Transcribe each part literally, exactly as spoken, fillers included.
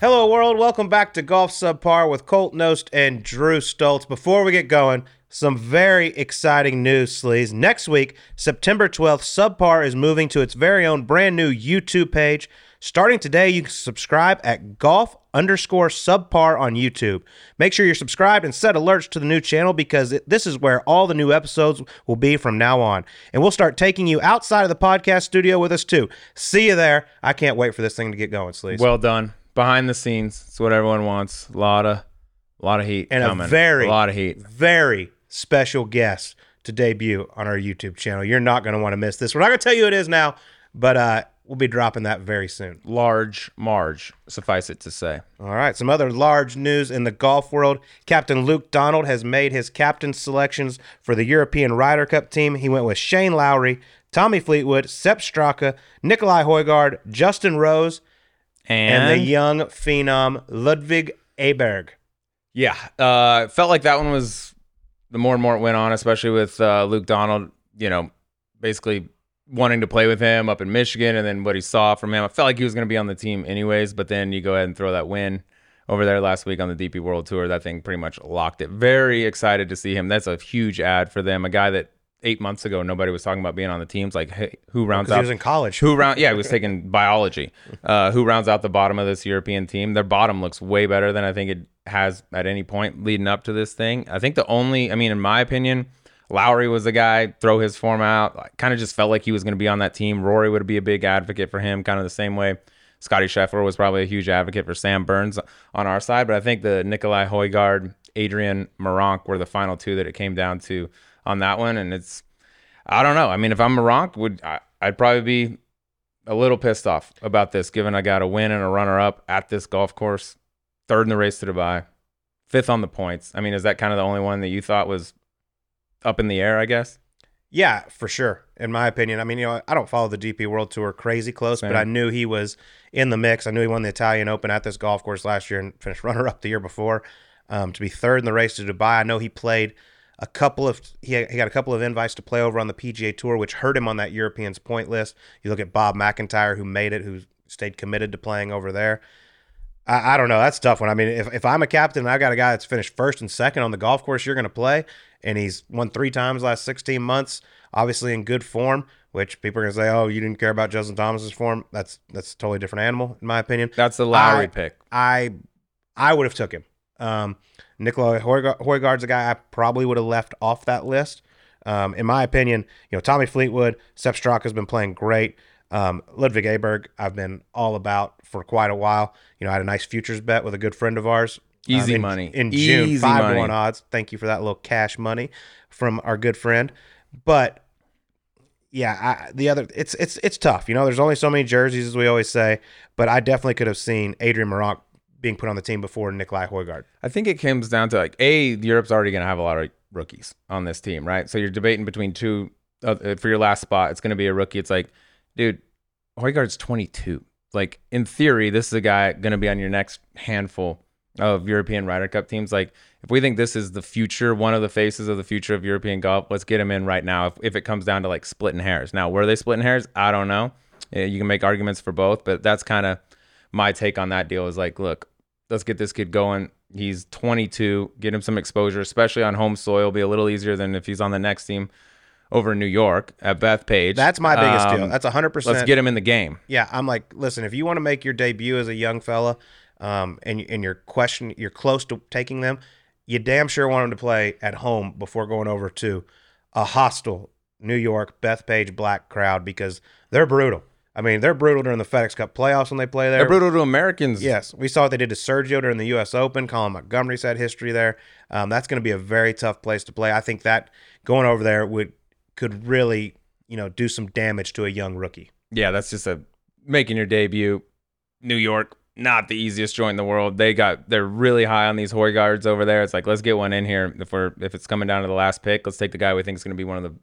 Hello, world. Welcome back to Golf Subpar with Colt Knost and Drew Stoltz. Before we get going, some very exciting news, sleaze. Next week, September twelfth, Subpar is moving to its very own brand new YouTube page. Starting today, you can subscribe at golf underscore subpar on YouTube. Make sure you're subscribed and set alerts to the new channel because it, this is where all the new episodes will be from now on. And we'll start taking you outside of the podcast studio with us, too. See you there. I can't wait for this thing to get going, sleaze. Well done. Behind the scenes. It's what everyone wants. A lot of, a lot of heat and coming. A very, a lot of heat. Very special guest to debut on our YouTube channel. You're not going to want to miss this. We're not going to tell you it is now, but uh, we'll be dropping that very soon. Large Marge, suffice it to say. All right, some other large news in the golf world. Captain Luke Donald has made his captain selections for the European Ryder Cup team. He went with Shane Lowry, Tommy Fleetwood, Sepp Straka, Nicolai Højgaard, Justin Rose, and, and the young phenom Ludwig Aberg. Yeah, uh, felt like that one was... The more and more it went on, especially with uh, Luke Donald, you know, basically wanting to play with him up in Michigan and then what he saw from him. I felt like he was going to be on the team anyways, but then you go ahead and throw that win over there last week on the D P World Tour. That thing pretty much locked it. Very excited to see him. That's a huge ad for them. A guy that eight months ago, nobody was talking about being on the teams. Like, hey, who rounds out? He was in college. Who round? Yeah, he was taking biology. Uh, who rounds out the bottom of this European team? Their bottom looks way better than I think it has at any point leading up to this thing. I think the only, I mean, in my opinion, Lowry was the guy, throw his form out, like, kind of just felt like he was going to be on that team. Rory would be a big advocate for him, kind of the same way Scotty Scheffler was probably a huge advocate for Sam Burns on our side. But I think the Nicolai Højgaard, Adrian Meronk were the final two that it came down to on that one. And it's, I don't know. I mean, if I'm Meronk, would, I, I'd probably be a little pissed off about this, given I got a win and a runner-up at this golf course. Third in the race to Dubai, fifth on the points. I mean, is that kind of the only one that you thought was up in the air, I guess? Yeah, for sure, in my opinion. I mean, you know, I don't follow the D P World Tour crazy close, Same. But I knew he was in the mix. I knew he won the Italian Open at this golf course last year and finished runner-up the year before. Um, to be third in the race to Dubai, I know he played a couple of – he got a couple of invites to play over on the P G A Tour, which hurt him on that Europeans point list. You look at Bob McIntyre, who made it, who stayed committed to playing over there. I don't know. That's a tough one. I mean, if, if I'm a captain and I've got a guy that's finished first and second on the golf course you're going to play, and he's won three times last sixteen months, obviously in good form, which people are going to say, oh, you didn't care about Justin Thomas's form. That's that's a totally different animal, in my opinion. That's the Lowry I, pick. I I would have took him. Um, Nicolai Højgaard's a guy I probably would have left off that list. Um, in my opinion, you know, Tommy Fleetwood, Sepp Straka's been playing great. Um, Ludwig Aberg, I've been all about for quite a while. You know, I had a nice futures bet with a good friend of ours. Easy um, in, money. In June, Easy five money. to one odds. Thank you for that little cash money from our good friend. But yeah, I, the other, it's, it's, it's tough. You know, there's only so many jerseys, as we always say, but I definitely could have seen Adrian Meronk being put on the team before Nicolai Højgaard. I think it comes down to like, A, Europe's already going to have a lot of rookies on this team, right? So you're debating between two uh, for your last spot. It's going to be a rookie. It's like, dude, Højgaard's twenty-two. Like, in theory, this is a guy going to be on your next handful of European Ryder Cup teams. Like, if we think this is the future, one of the faces of the future of European golf, let's get him in right now if, if it comes down to, like, splitting hairs. Now, were they splitting hairs? I don't know. You can make arguments for both, but that's kind of my take on that deal is, like, look, let's get this kid going. He's twenty-two. Get him some exposure, especially on home soil. It'll be a little easier than if he's on the next team over in New York at Bethpage. That's my biggest um, deal. That's one hundred percent. Let's get him in the game. Yeah, I'm like, listen, if you want to make your debut as a young fella um, and, and you're, question, you're close to taking them, you damn sure want him to play at home before going over to a hostile New York Bethpage black crowd because they're brutal. I mean, they're brutal during the FedEx Cup playoffs when they play there. They're brutal to Americans. Yes. We saw what they did to Sergio during the U S Open. Colin Montgomery's had history there. Um, that's going to be a very tough place to play. I think that going over there would – could really, you know, do some damage to a young rookie. Yeah, that's just a making your debut. New York, not the easiest joint in the world. They got they're really high on these Højgaards over there. It's like, let's get one in here. If we're if it's coming down to the last pick, let's take the guy we think is going to be one of the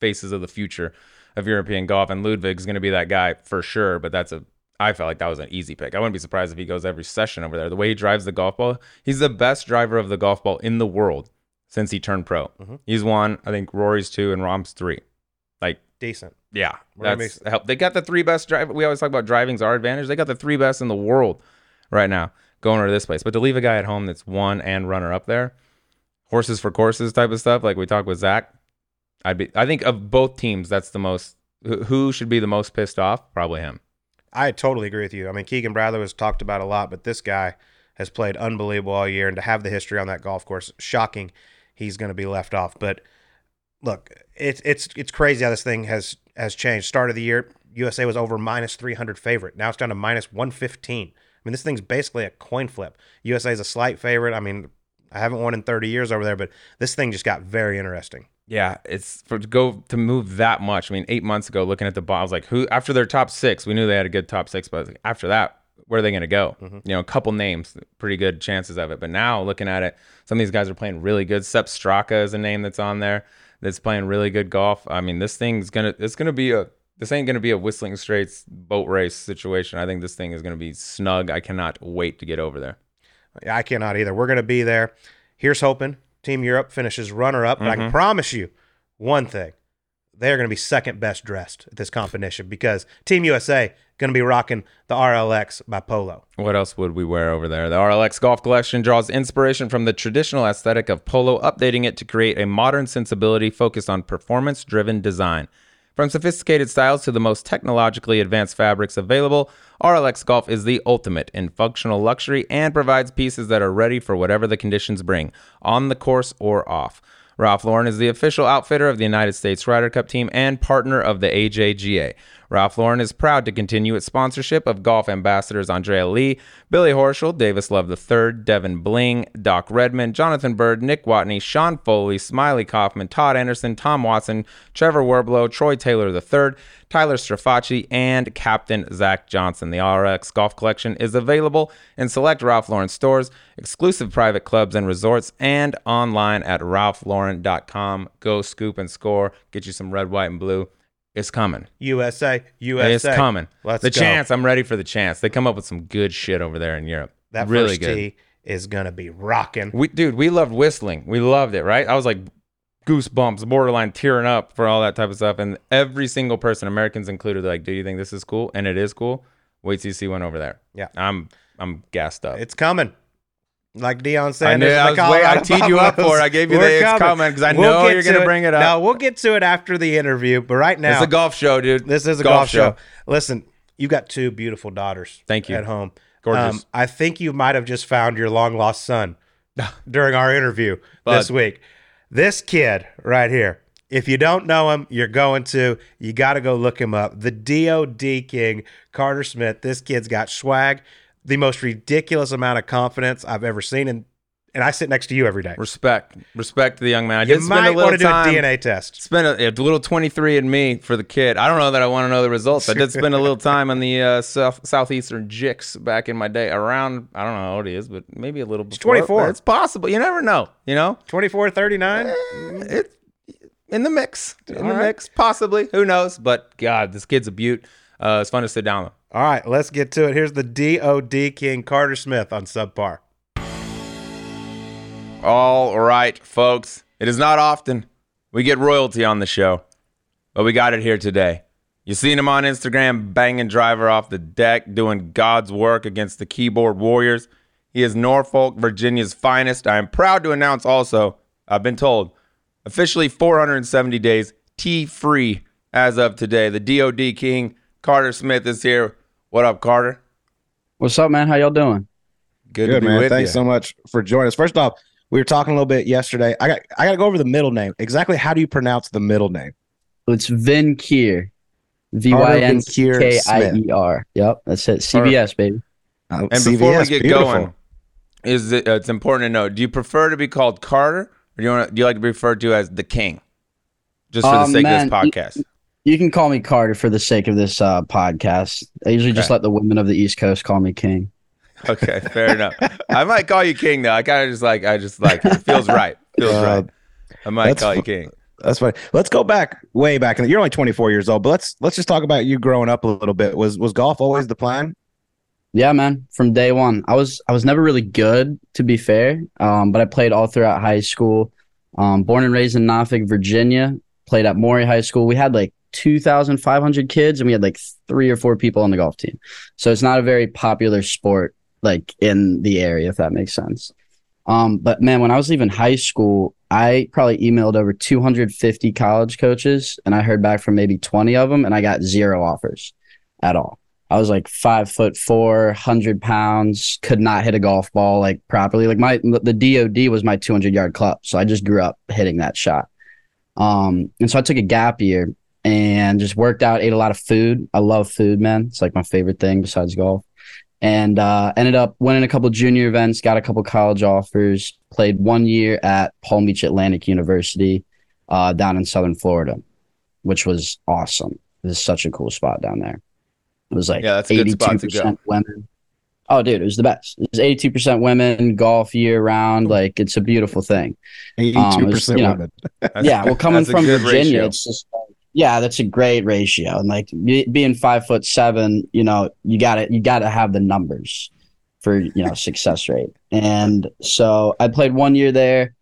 faces of the future of European golf. And Ludwig's going to be that guy for sure. But that's a I felt like that was an easy pick. I wouldn't be surprised if he goes every session over there. The way he drives the golf ball, he's the best driver of the golf ball in the world. Since he turned pro, mm-hmm. He's one. I think Rory's two and Rom's three. Like decent, yeah. We're that's make... help. They got the three best drive. We always talk about driving's our advantage. They got the three best in the world right now going over to this place. But to leave a guy at home that's one and runner up there, horses for courses type of stuff, like we talked with Zach, I'd be, I think of both teams, that's the most, who should be the most pissed off? Probably him. I totally agree with you. I mean, Keegan Bradley was talked about a lot, but this guy has played unbelievable all year, and to have the history on that golf course, shocking he's going to be left off. But look, it's it's it's crazy how this thing has has changed. Start of the year, U S A was over minus three hundred favorite. Now it's down to minus one fifteen. I mean, this thing's basically a coin flip. U S A is a slight favorite. I mean, I haven't won in thirty years over there, but this thing just got very interesting. Yeah, it's for to go to move that much. I mean, eight months ago, looking at the bottom, I was like, who after their top six, we knew they had a good top six, but like, after that, where are they going to go? Mm-hmm. You know, a couple names, pretty good chances of it. But now looking at it, some of these guys are playing really good. Sepp Straka is a name that's on there that's playing really good golf. I mean, this thing's gonna it's gonna be a this ain't gonna be a Whistling Straits boat race situation. I think this thing is gonna be snug. I cannot wait to get over there. I cannot either. We're gonna be there. Here's hoping Team Europe finishes runner-up, but mm-hmm. I can promise you one thing. They're going to be second best dressed at this competition because Team U S A going to be rocking the R L X by Polo. What else would we wear over there? The R L X Golf Collection draws inspiration from the traditional aesthetic of Polo, updating it to create a modern sensibility focused on performance-driven design. From sophisticated styles to the most technologically advanced fabrics available, R L X Golf is the ultimate in functional luxury and provides pieces that are ready for whatever the conditions bring, on the course or off. Ralph Lauren is the official outfitter of the United States Ryder Cup team and partner of the A J G A. Ralph Lauren is proud to continue its sponsorship of golf ambassadors Andrea Lee, Billy Horschel, Davis Love the third, Devin Bling, Doc Redman, Jonathan Bird, Nick Watney, Sean Foley, Smiley Kaufman, Todd Anderson, Tom Watson, Trevor Werblow, Troy Taylor the third, Tyler Strafacci, and Captain Zach Johnson. The R L X Golf Collection is available in select Ralph Lauren stores, exclusive private clubs and resorts, and online at ralph lauren dot com. Go scoop and score. Get you some red, white, and blue. It's coming. U S A, U S A. It's coming. Let's the go. Chance. I'm ready for the chance. They come up with some good shit over there in Europe. That really first good. Tee is going to be rocking. We, dude, we loved whistling. We loved it, right? I was like goosebumps, borderline tearing up for all that type of stuff. And every single person, Americans included, like, do you think this is cool? And it is cool. Wait till you see one over there. Yeah. I'm I'm gassed up. It's coming. Like Deion Sanders. I, knew, I, was way, I teed you up for it. I gave you We're the coming. comment because I we'll know you're going to bring it up. No, we'll get to it after the interview. But right now. It's a golf show, dude. This is a golf, golf show. show. Listen, you got two beautiful daughters. Thank you. At home. Gorgeous. Um, I think you might have just found your long lost son during our interview this week. This kid right here. If you don't know him, you're going to. You got to go look him up. The D O D King, Carter Smith. This kid's got swag. The most ridiculous amount of confidence I've ever seen, and and I sit next to you every day. Respect, respect to the young man. I you did might spend a want to do time, a D N A test. Spend a, a little twenty-three and me for the kid. I don't know that I want to know the results. I did spend a little time on the uh, south, southeastern Jicks back in my day. Around I don't know how old he is, but maybe a little before. He's twenty-four. It's possible. You never know. You know, twenty-four, thirty-nine. Eh, it's in the mix. In All the right. mix, possibly. Who knows? But God, this kid's a beaut. Uh, it's fun to sit down with. All right, let's get to it. Here's the D O D King, Carter Smith on Subpar. All right, folks. It is not often we get royalty on the show, but we got it here today. You seen him on Instagram banging driver off the deck, doing God's work against the keyboard warriors. He is Norfolk, Virginia's finest. I am proud to announce also, I've been told, officially four hundred seventy days, T-free as of today. The D O D King, Carter Smith is here. What up, Carter? What's up, man? How y'all doing? Good, Good to be man. with Thanks you. Thanks so much for joining us. First off, we were talking a little bit yesterday. I got I got to go over the middle name. Exactly how do you pronounce the middle name? It's Vynkier. V Y N K I E R. Yep, that's it. C B S, baby. Uh, and before C B S, we get beautiful. going, is it, uh, it's important to know, do you prefer to be called Carter, or do you, wanna, do you like to be referred to as the King? Just for um, the sake man, of this podcast. Y- You can call me Carter for the sake of this uh, podcast. I usually okay. just let the women of the East Coast call me King. Okay, fair enough. I might call you King, though. I kind of just like, I just like, it feels right. Feels uh, right. I might call you King. That's funny. Let's go back, way back. You're only twenty-four years old, but let's let's just talk about you growing up a little bit. Was was golf always the plan? Yeah, man. From day one. I was I was never really good, to be fair, um, but I played all throughout high school. Um, born and raised in Norfolk, Virginia. Played at Morey High School. We had like two thousand five hundred kids, and we had like three or four people on the golf team. So it's not a very popular sport like in the area, if that makes sense. Um, but man, when I was leaving high school, I probably emailed over two hundred fifty college coaches, and I heard back from maybe twenty of them, and I got zero offers at all. I was like five foot four, one hundred pounds, could not hit a golf ball like properly. Like my the D O D was my two hundred yard club, so I just grew up hitting that shot. Um, and so I took a gap year and just worked out, ate a lot of food. I love food, man. It's like my favorite thing besides golf. And uh, ended up winning a couple junior events, got a couple college offers, played one year at Palm Beach Atlantic University uh, down in Southern Florida, which was awesome. It was such a cool spot down there. It was like yeah, that's a good spot to go. Women. Oh, dude, it was the best. It was eighty-two percent women, golf year round. Like, it's a beautiful thing. eighty-two percent um, was, you know, women. Yeah, well, coming from Virginia, ratio. It's just like, yeah, that's a great ratio. And like being five foot seven, you know, you got to you got to have the numbers for, you know, success rate. And so I played one year there,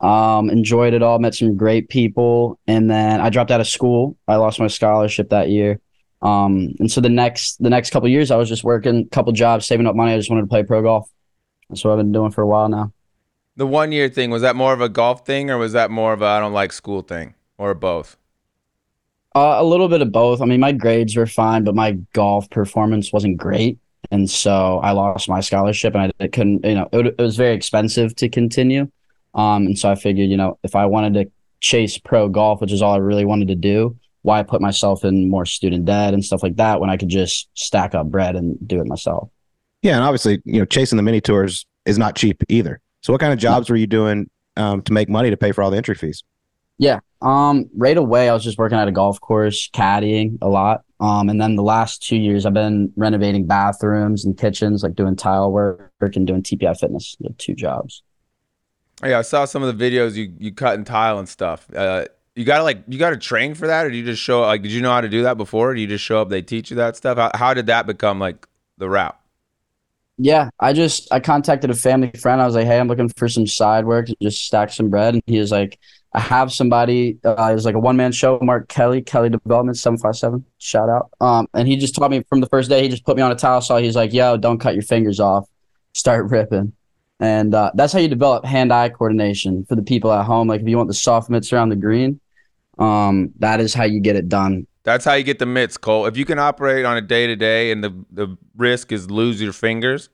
um, enjoyed it all, met some great people. And then I dropped out of school. I lost my scholarship that year. Um, and so the next the next couple of years, I was just working a couple jobs, saving up money. I just wanted to play pro golf. That's what I've been doing for a while now. The one year thing, was that more of a golf thing, or was that more of a I don't like school thing, or both? Uh, a little bit of both. I mean, my grades were fine, but my golf performance wasn't great. And so I lost my scholarship, and I couldn't, you know, it, it was very expensive to continue. Um, and so I figured, you know, if I wanted to chase pro golf, which is all I really wanted to do, why put myself in more student debt and stuff like that when I could just stack up bread and do it myself? Yeah. And obviously, you know, chasing the mini tours is not cheap either. So what kind of jobs were you doing um, to make money to pay for all the entry fees? Yeah. Um, right away, I was just working at a golf course, caddying a lot. Um, and then the last two years, I've been renovating bathrooms and kitchens, like doing tile work and doing T P I fitness, like two jobs. Yeah, I saw some of the videos you, you cut in tile and stuff. Uh, you got to like, you got to train for that, or do you just show up? Like, did you know how to do that before? Or do you just show up, they teach you that stuff? How, how did that become like the route? Yeah, I just, I contacted a family friend. I was like, hey, I'm looking for some side work to just stack some bread. And he was like, I have somebody, uh, it was like a one-man show, Mark Kelly, Kelly Development, seven five seven, shout out. Um, and he just taught me from the first day, he just put me on a tile saw. He's like, yo, don't cut your fingers off, start ripping. And uh, that's how you develop hand-eye coordination for the people at home. Like if you want the soft mitts around the green, um, that is how you get it done. That's how you get the mitts, Cole. If you can operate on a day-to-day and the, the risk is lose your fingers,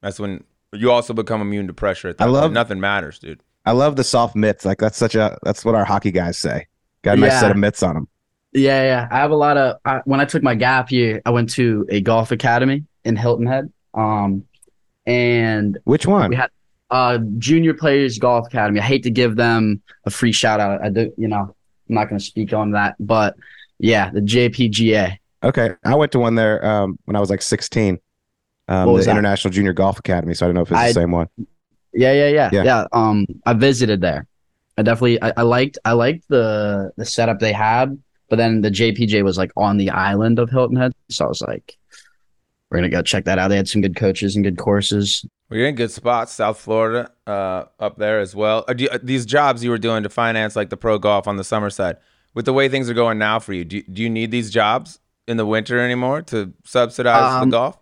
that's when you also become immune to pressure. At that I love, nothing matters, dude. I love the soft mitts. Like that's such a that's what our hockey guys say. Got a nice yeah. set of mitts on them. Yeah, yeah. I have a lot of I, when I took my gap year, I went to a golf academy in Hilton Head. Um, and which one? We had uh, Junior Players Golf Academy. I hate to give them a free shout out. I do, you know, I'm not going to speak on that, but. Yeah, the J P G A. Okay, I went to one there um, when I was like sixteen, um, the that? International Junior Golf Academy. So I don't know if it's I, the same one. Yeah, yeah, yeah, yeah. yeah um, I visited there. I definitely, I, I liked, I liked the the setup they had, but then the J P G A was like on the island of Hilton Head, so I was like, we're gonna go check that out. They had some good coaches and good courses. Well, you're in good spots, South Florida, uh, up there as well. Are you, these jobs you were doing to finance like the pro golf on the summer side. With the way things are going now for you, do you, do you need these jobs in the winter anymore to subsidize um, the golf?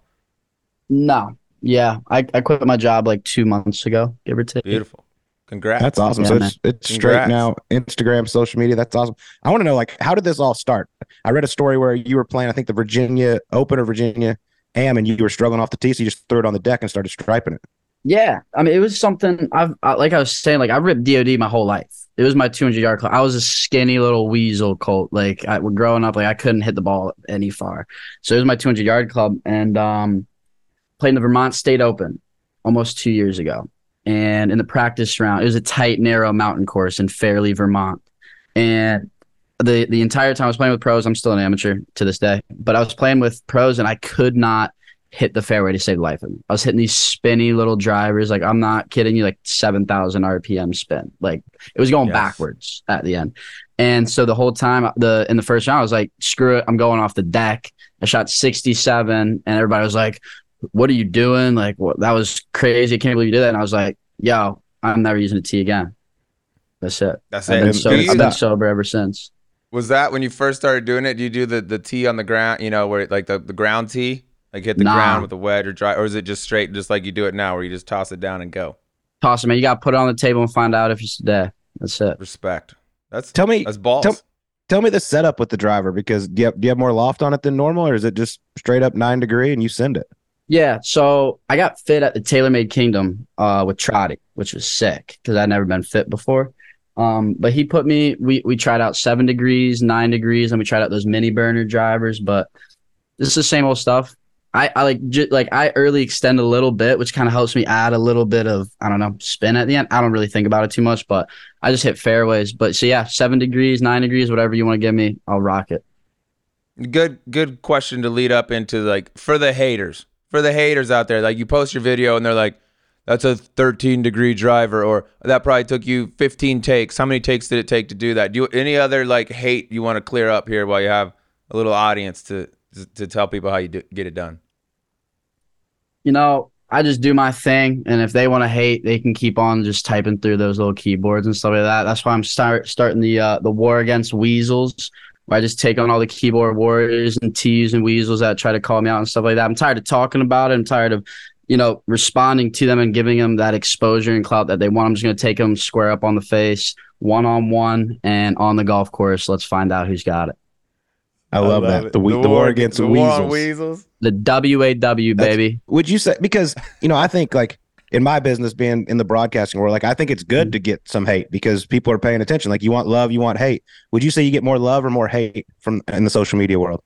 No. Yeah. I, I quit my job like two months ago, give or take. Beautiful. Congrats. That's awesome. Yeah, so it's, it's straight now. Instagram, social media. That's awesome. I want to know, like, how did this all start? I read a story where you were playing, I think, the Virginia Open or Virginia A M, and you were struggling off the tee, so you just threw it on the deck and started striping it. Yeah. I mean, it was something I've, I, like I was saying, like I ripped D O D my whole life. It was my two hundred yard club. I was a skinny little weasel, Colt. Like I growing up, like I couldn't hit the ball any far. So it was my two hundred yard club, and um, played in the Vermont State Open almost two years ago. And in the practice round, it was a tight, narrow mountain course in Fairleigh, Vermont. And the, the entire time I was playing with pros, I'm still an amateur to this day, but I was playing with pros and I could not hit the fairway to save life. I was hitting these spinny little drivers. Like, I'm not kidding you, like seven thousand R P M spin. Like, it was going yes. backwards at the end. And so the whole time, the in the first round, I was like, screw it, I'm going off the deck. I shot sixty-seven, and everybody was like, what are you doing? Like, what, that was crazy. I can't believe you did that. And I was like, yo, I'm never using a tee again. That's it. That's I've it. Been so, I've been sober ever since. Was that when you first started doing it? Do you do the, the tee on the ground, you know, where like the, the ground tee? Like hit the nah. ground with a wedge or dry, or is it just straight, just like you do it now, where you just toss it down and go? Toss it, man. You got to put it on the table and find out if it's there. That's it. Respect. That's tell me. That's balls. Tell, tell me the setup with the driver, because do you, have, do you have more loft on it than normal, or is it just straight up nine degree and you send it? Yeah. So I got fit at the TaylorMade Kingdom uh, with Trotty, which was sick because I'd never been fit before. Um, but he put me. We we tried out seven degrees, nine degrees, and we tried out those mini burner drivers. But this is the same old stuff. I, I like j- like I early extend a little bit, which kind of helps me add a little bit of, I don't know, spin at the end. I don't really think about it too much, but I just hit fairways. But so yeah, seven degrees, nine degrees, whatever you want to give me, I'll rock it. Good, good question to lead up into, like, for the haters, for the haters out there. Like, you post your video and they're like, "That's a thirteen degree driver," or "That probably took you fifteen takes." How many takes did it take to do that? Do you, any other like hate you want to clear up here while you have a little audience to to tell people how you do, get it done? You know, I just do my thing, and if they want to hate, they can keep on just typing through those little keyboards and stuff like that. That's why I'm start starting the uh, the war against weasels, where I just take on all the keyboard warriors and T's and weasels that try to call me out and stuff like that. I'm tired of talking about it. I'm tired of, you know, responding to them and giving them that exposure and clout that they want. I'm just going to take them square up on the face, one-on-one, and on the golf course. Let's find out who's got it. I love, I love that. The, we, the, the war, war against the weasels. War weasels. The W A W, baby. That's, would you say, because, you know, I think, like, in my business, being in the broadcasting world, like, I think it's good mm-hmm. to get some hate because people are paying attention. Like, you want love, you want hate. Would you say you get more love or more hate from in the social media world?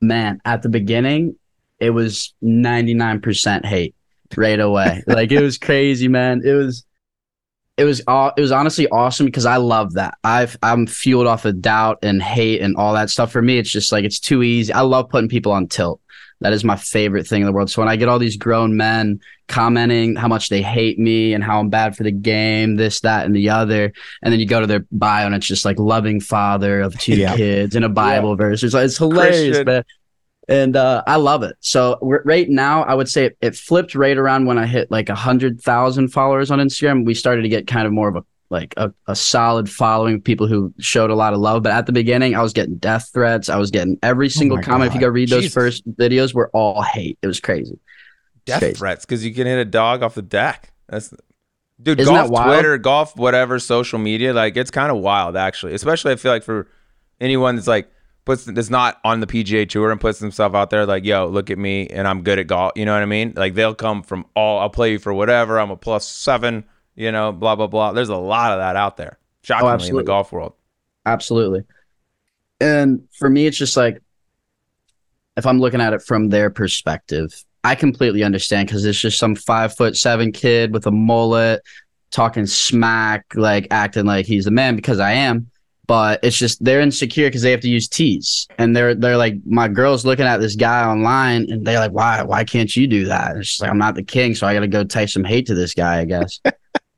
Man, at the beginning, it was ninety-nine percent hate right away. Like, it was crazy, man. It was... It was all, it was honestly awesome because I love that. I've, I'm fueled off of doubt and hate and all that stuff. For me, it's just like, it's too easy. I love putting people on tilt. That is my favorite thing in the world. So when I get all these grown men commenting how much they hate me and how I'm bad for the game, this, that, and the other, and then you go to their bio and it's just like loving father of two yeah. kids and a Bible yeah. verse. It's, like, it's hilarious, Christian. man. And uh, I love it. So we're, right now, I would say it, it flipped right around when I hit like one hundred thousand followers on Instagram. We started to get kind of more of a like a, a solid following of people who showed a lot of love. But at the beginning, I was getting death threats. I was getting every single oh comment. God. If you go read Jesus. those first videos, were all hate. It was crazy. Death was crazy. Threats because you can hit a dog off the deck. That's dude. Isn't golf that wild? Twitter, golf, whatever, social media. Like, it's kind of wild, actually. Especially I feel like for anyone that's like, puts that's not on the P G A Tour and puts themselves out there like, yo, look at me and I'm good at golf. You know what I mean? Like, they'll come from all, I'll play you for whatever. I'm a plus seven, you know, blah, blah, blah. There's a lot of that out there, shockingly, oh, in the golf world. Absolutely. And for me, it's just like, if I'm looking at it from their perspective, I completely understand because it's just some five foot seven kid with a mullet talking smack, like acting like he's the man, because I am. But it's just they're insecure because they have to use tees, and they're they're like, my girl's looking at this guy online, and they're like, why why can't you do that? And she's like, I'm not the king, so I got to go type some hate to this guy, I guess.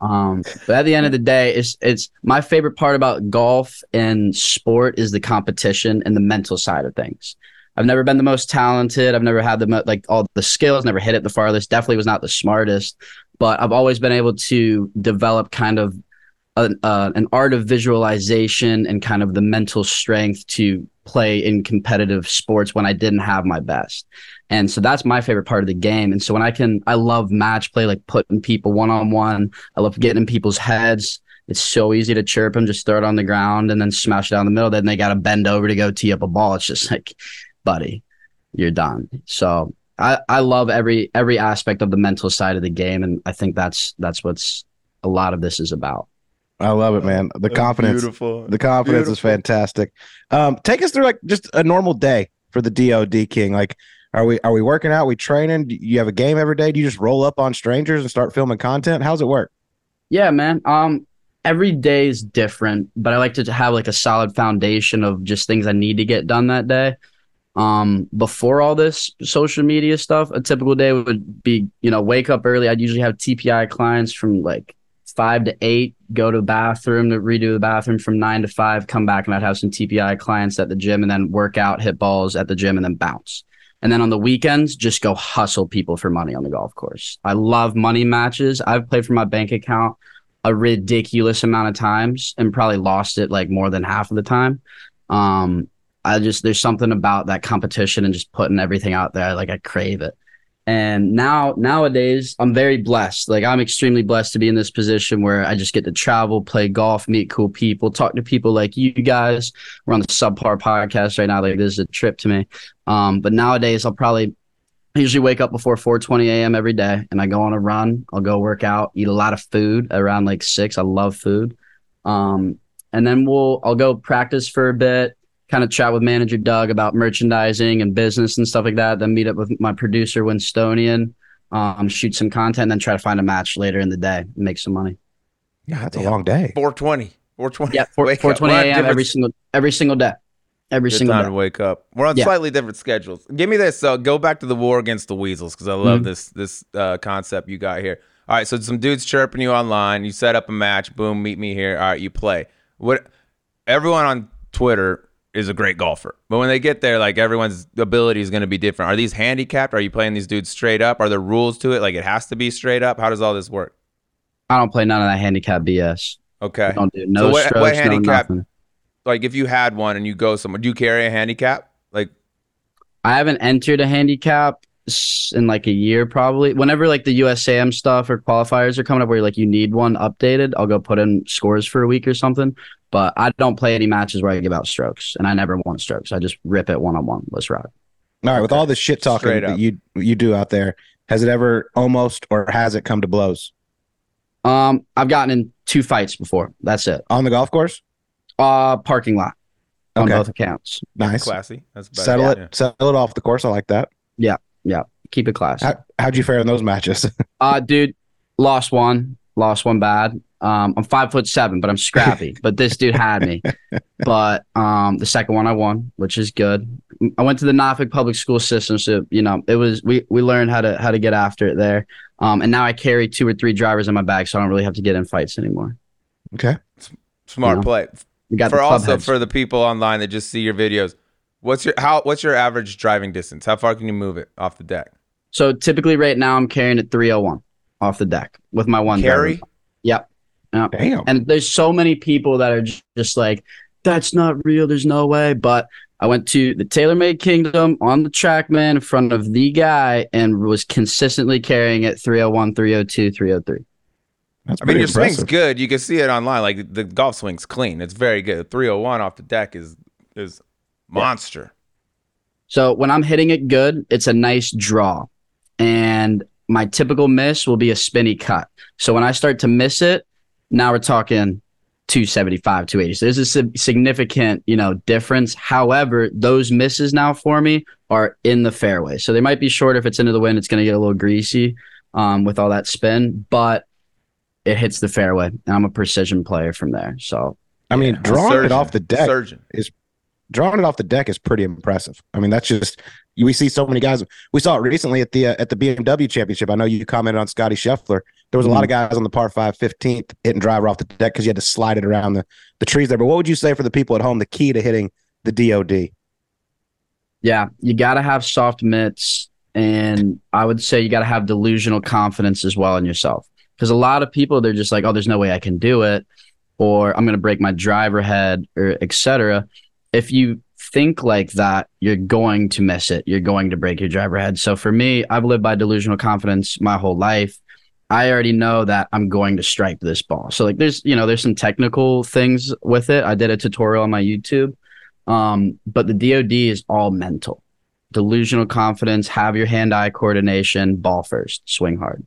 um, but at the end of the day, it's it's my favorite part about golf and sport is the competition and the mental side of things. I've never been the most talented. I've never had the mo- like all the skills. Never hit it the farthest. Definitely was not the smartest. But I've always been able to develop kind of An, uh, an art of visualization and kind of the mental strength to play in competitive sports when I didn't have my best. And so that's my favorite part of the game. And so when I can, I love match play, like putting people one-on-one. I love getting in people's heads. It's so easy to chirp them, just throw it on the ground and then smash it down the middle. Then they got to bend over to go tee up a ball. It's just like, buddy, you're done. So I, I love every, every aspect of the mental side of the game. And I think that's, that's what's a lot of this is about. I love it, man. The confidence, beautiful. the confidence beautiful. is fantastic. Um, take us through like just a normal day for the D O D King. Like, are we are we working out? Are we training? Do you have a game every day? Do you just roll up on strangers and start filming content? How's it work? Yeah, man. Um, every day is different, but I like to have like a solid foundation of just things I need to get done that day. Um, before all this social media stuff, a typical day would be, you know, wake up early. I'd usually have T P I clients from like five to eight, go to the bathroom to redo the bathroom from nine to five, come back, and I'd have some T P I clients at the gym and then work out, hit balls at the gym, and then bounce. And then on the weekends, just go hustle people for money on the golf course. I love money matches. I've played for my bank account a ridiculous amount of times and probably lost it like more than half of the time. Um, I just, there's something about that competition and just putting everything out there. Like I crave it. And now nowadays I'm very blessed. Like I'm extremely blessed to be in this position where I just get to travel, play golf, meet cool people, talk to people like you guys. We're on the Subpar podcast right now. Like this is a trip to me. Um, but nowadays I'll probably I usually wake up before four twenty a.m. every day and I go on a run. I'll go work out, eat a lot of food around like six. I love food. Um, and then we'll, I'll go practice for a bit, kind of chat with manager Doug about merchandising and business and stuff like that. Then meet up with my producer, Winstonian, um, shoot some content, then try to find a match later in the day and make some money. Yeah. That's Damn. a long day. four twenty four twenty Yeah. four twenty a.m. every single, every single day. Every Good single time day. To wake up. We're on yeah. slightly different schedules. Give me this. Uh, go back to the war against the weasels because I love mm-hmm. this this uh, concept you got here. All right, so some dudes chirping you online. You set up a match. Boom, meet me here. All right, you play. What? Everyone on Twitter is a great golfer, but when they get there, like everyone's ability is going to be different. Are these handicapped? Are you playing these dudes straight up? Are there rules to it? Like it has to be straight up? How does all this work? I don't play none of that handicap B S. Okay. I don't do no so what, strokes, what handicap? No nothing. Like if you had one and you go somewhere, do you carry a handicap? Like I haven't entered a handicap in like a year probably. Whenever like the U S A M stuff or qualifiers are coming up where you're like you need one updated, I'll go put in scores for a week or something. But I don't play any matches where I give out strokes, and I never want strokes. I just rip it one on one. Let's rock. All right, okay. With all the shit talking that you you do out there, has it ever almost or has it come to blows? Um, I've gotten in two fights before. That's it. On the golf course? Uh, parking lot on okay. both accounts. Nice. Classy. That's better. Settle yeah. it. Settle it off the course. I like that. Yeah. Yeah. Keep it classy. How, how'd you fare in those matches? uh, dude, lost one. Lost one bad. Um, I'm five foot seven, but I'm scrappy. But this dude had me. But um, the second one I won, which is good. I went to the Norfolk public school system, so you know it was we we learned how to how to get after it there. Um, and now I carry two or three drivers in my bag, so I don't really have to get in fights anymore. Okay. S- smart you know? play. For also heads. For the people online that just see your videos, what's your how what's your average driving distance? How far can you move it off the deck? So typically right now I'm carrying it three oh one off the deck with my one carry. Yep. yep. Damn. And there's so many people that are just like, that's not real. There's no way. But I went to the TaylorMade Kingdom on the TrackMan in front of the guy and was consistently carrying it three oh one, three oh two, three oh three That's I mean, your impressive. swing's good. You can see it online. Like the golf swing's clean. It's very good. three oh one off the deck is is monster. Yeah. So when I'm hitting it good, it's a nice draw, and my typical miss will be a spinny cut. So when I start to miss it, now we're talking two seventy-five, two eighty So there's a si- significant, you know, difference. However, those misses now for me are in the fairway. So they might be short if it's into the wind. It's going to get a little greasy um, with all that spin, but it hits the fairway, and I'm a precision player from there. So, I mean, yeah. drawing Surgeon. it off the deck Surgeon. is drawing it off the deck is pretty impressive. I mean, that's just we see so many guys. We saw it recently at the uh, at the B M W Championship. I know you commented on Scotty Scheffler. There was a mm-hmm. lot of guys on the par five fifteenth hitting driver off the deck because you had to slide it around the the trees there. But what would you say for the people at home? The key to hitting the D O D. Yeah, you got to have soft mitts, and I would say you got to have delusional confidence as well in yourself. Because a lot of people, they're just like, oh, there's no way I can do it, or I'm going to break my driver head, or et cetera. If you think like that, you're going to miss it. You're going to break your driver head. So for me, I've lived by delusional confidence my whole life. I already know that I'm going to strike this ball. So like there's, you know, there's some technical things with it. I did a tutorial on my YouTube, um, but the D O D is all mental. Delusional confidence, have your hand-eye coordination, ball first, swing hard.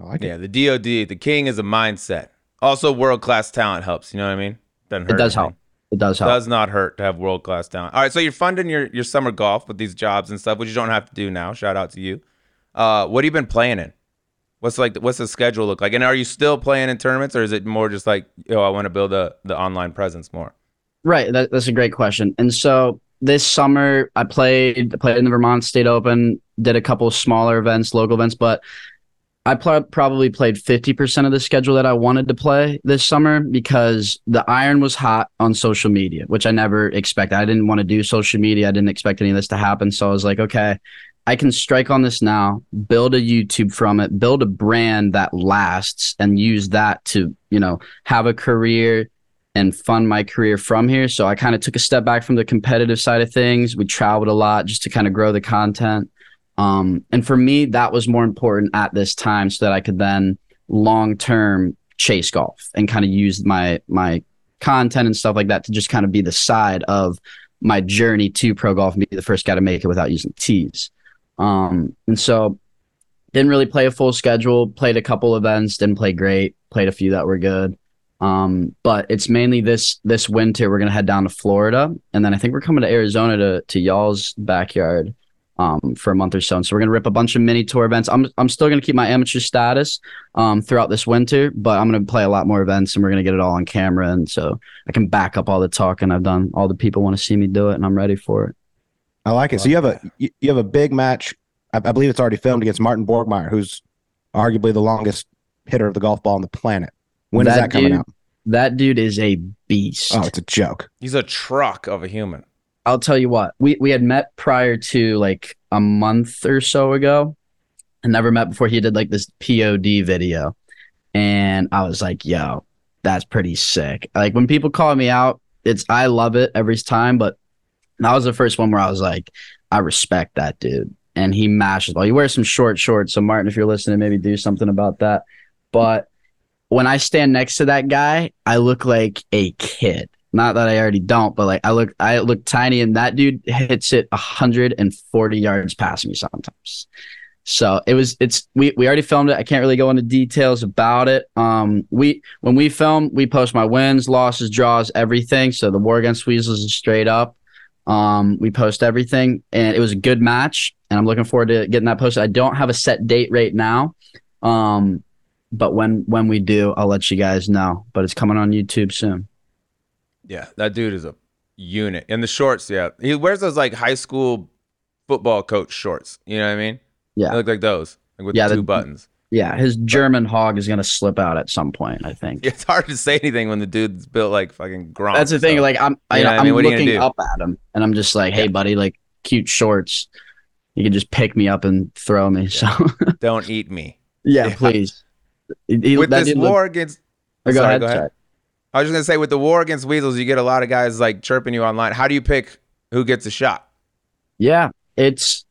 I like yeah, it. The D O D, the king is a mindset. Also, world-class talent helps. You know what I mean? Doesn't hurt. It does anything. help. It does help. It does not hurt to have world-class talent. All right, so you're funding your, your summer golf with these jobs and stuff, which you don't have to do now. Shout out to you. Uh, what have you been playing in? What's like? What's the schedule look like? And are you still playing in tournaments, or is it more just like, yo, I want to build a, the online presence more? Right. That, that's a great question. And so this summer, I played, played in the Vermont State Open, did a couple smaller events, local events, but I pl- probably played fifty percent of the schedule that I wanted to play this summer because the iron was hot on social media, which I never expected. I didn't want to do social media. I didn't expect any of this to happen. So I was like, okay, I can strike on this now, build a YouTube from it, build a brand that lasts, and use that to, you know, have a career and fund my career from here. So I kind of took a step back from the competitive side of things. We traveled a lot just to kind of grow the content. Um, and for me, that was more important at this time so that I could then long-term chase golf and kind of use my, my content and stuff like that to just kind of be the side of my journey to pro golf and be the first guy to make it without using tees. Um, and so didn't really play a full schedule, played a couple events, didn't play great, played a few that were good. Um, but it's mainly this this winter we're gonna head down to Florida, and then I think we're coming to Arizona to to y'all's backyard um, for a month or so. And so we're gonna rip a bunch of mini tour events. I'm I'm still gonna keep my amateur status um, throughout this winter, but I'm gonna play a lot more events, and we're gonna get it all on camera, and so I can back up all the talking I've done. All the people want to see me do it, and I'm ready for it. I like it. So you have a you have a big match. I, I believe it's already filmed against Martin Borgmeyer, who's arguably the longest hitter of the golf ball on the planet. When that is that coming dude, out? That dude is a beast. Oh, it's a joke. He's a truck of a human. I'll tell you what. We we had met prior to like a month or so ago. I never met before. He did like this P O D video. And I was like, yo, that's pretty sick. Like when people call me out, it's I love it every time. But that was the first one where I was like, I respect that dude. And he mashes. Well, he wears some short shorts. So Martin, if you're listening, maybe do something about that. But when I stand next to that guy, I look like a kid. Not that I already don't, but like I look, I look tiny, and that dude hits it one hundred forty yards past me sometimes. So it was, it's we we already filmed it. I can't really go into details about it. Um, we when we film, we post my wins, losses, draws, everything. So the War Against Weasels is straight up. Um, we post everything, and it was a good match, and I'm looking forward to getting that posted. I don't have a set date right now. Um. But when when we do, I'll let you guys know. But it's coming on YouTube soon. Yeah, that dude is a unit. In the shorts, yeah. He wears those, like, high school football coach shorts. You know what I mean? Yeah. They look like those, like with yeah, the two the, buttons. Yeah, his German hog is going to slip out at some point, I think. It's hard to say anything when the dude's built like fucking Gronk. That's the thing. So, like, I'm I, you know, I'm I mean? looking up at him, and I'm just like, hey, yeah. buddy, like, cute shorts. You can just pick me up and throw me. Yeah. So don't eat me. Yeah, yeah. Please. He, with this war look, against oh, go sorry, ahead, go ahead. I was just gonna say, with the War Against Weasels, you get a lot of guys like chirping you online. How do you pick who gets a shot? Yeah, it's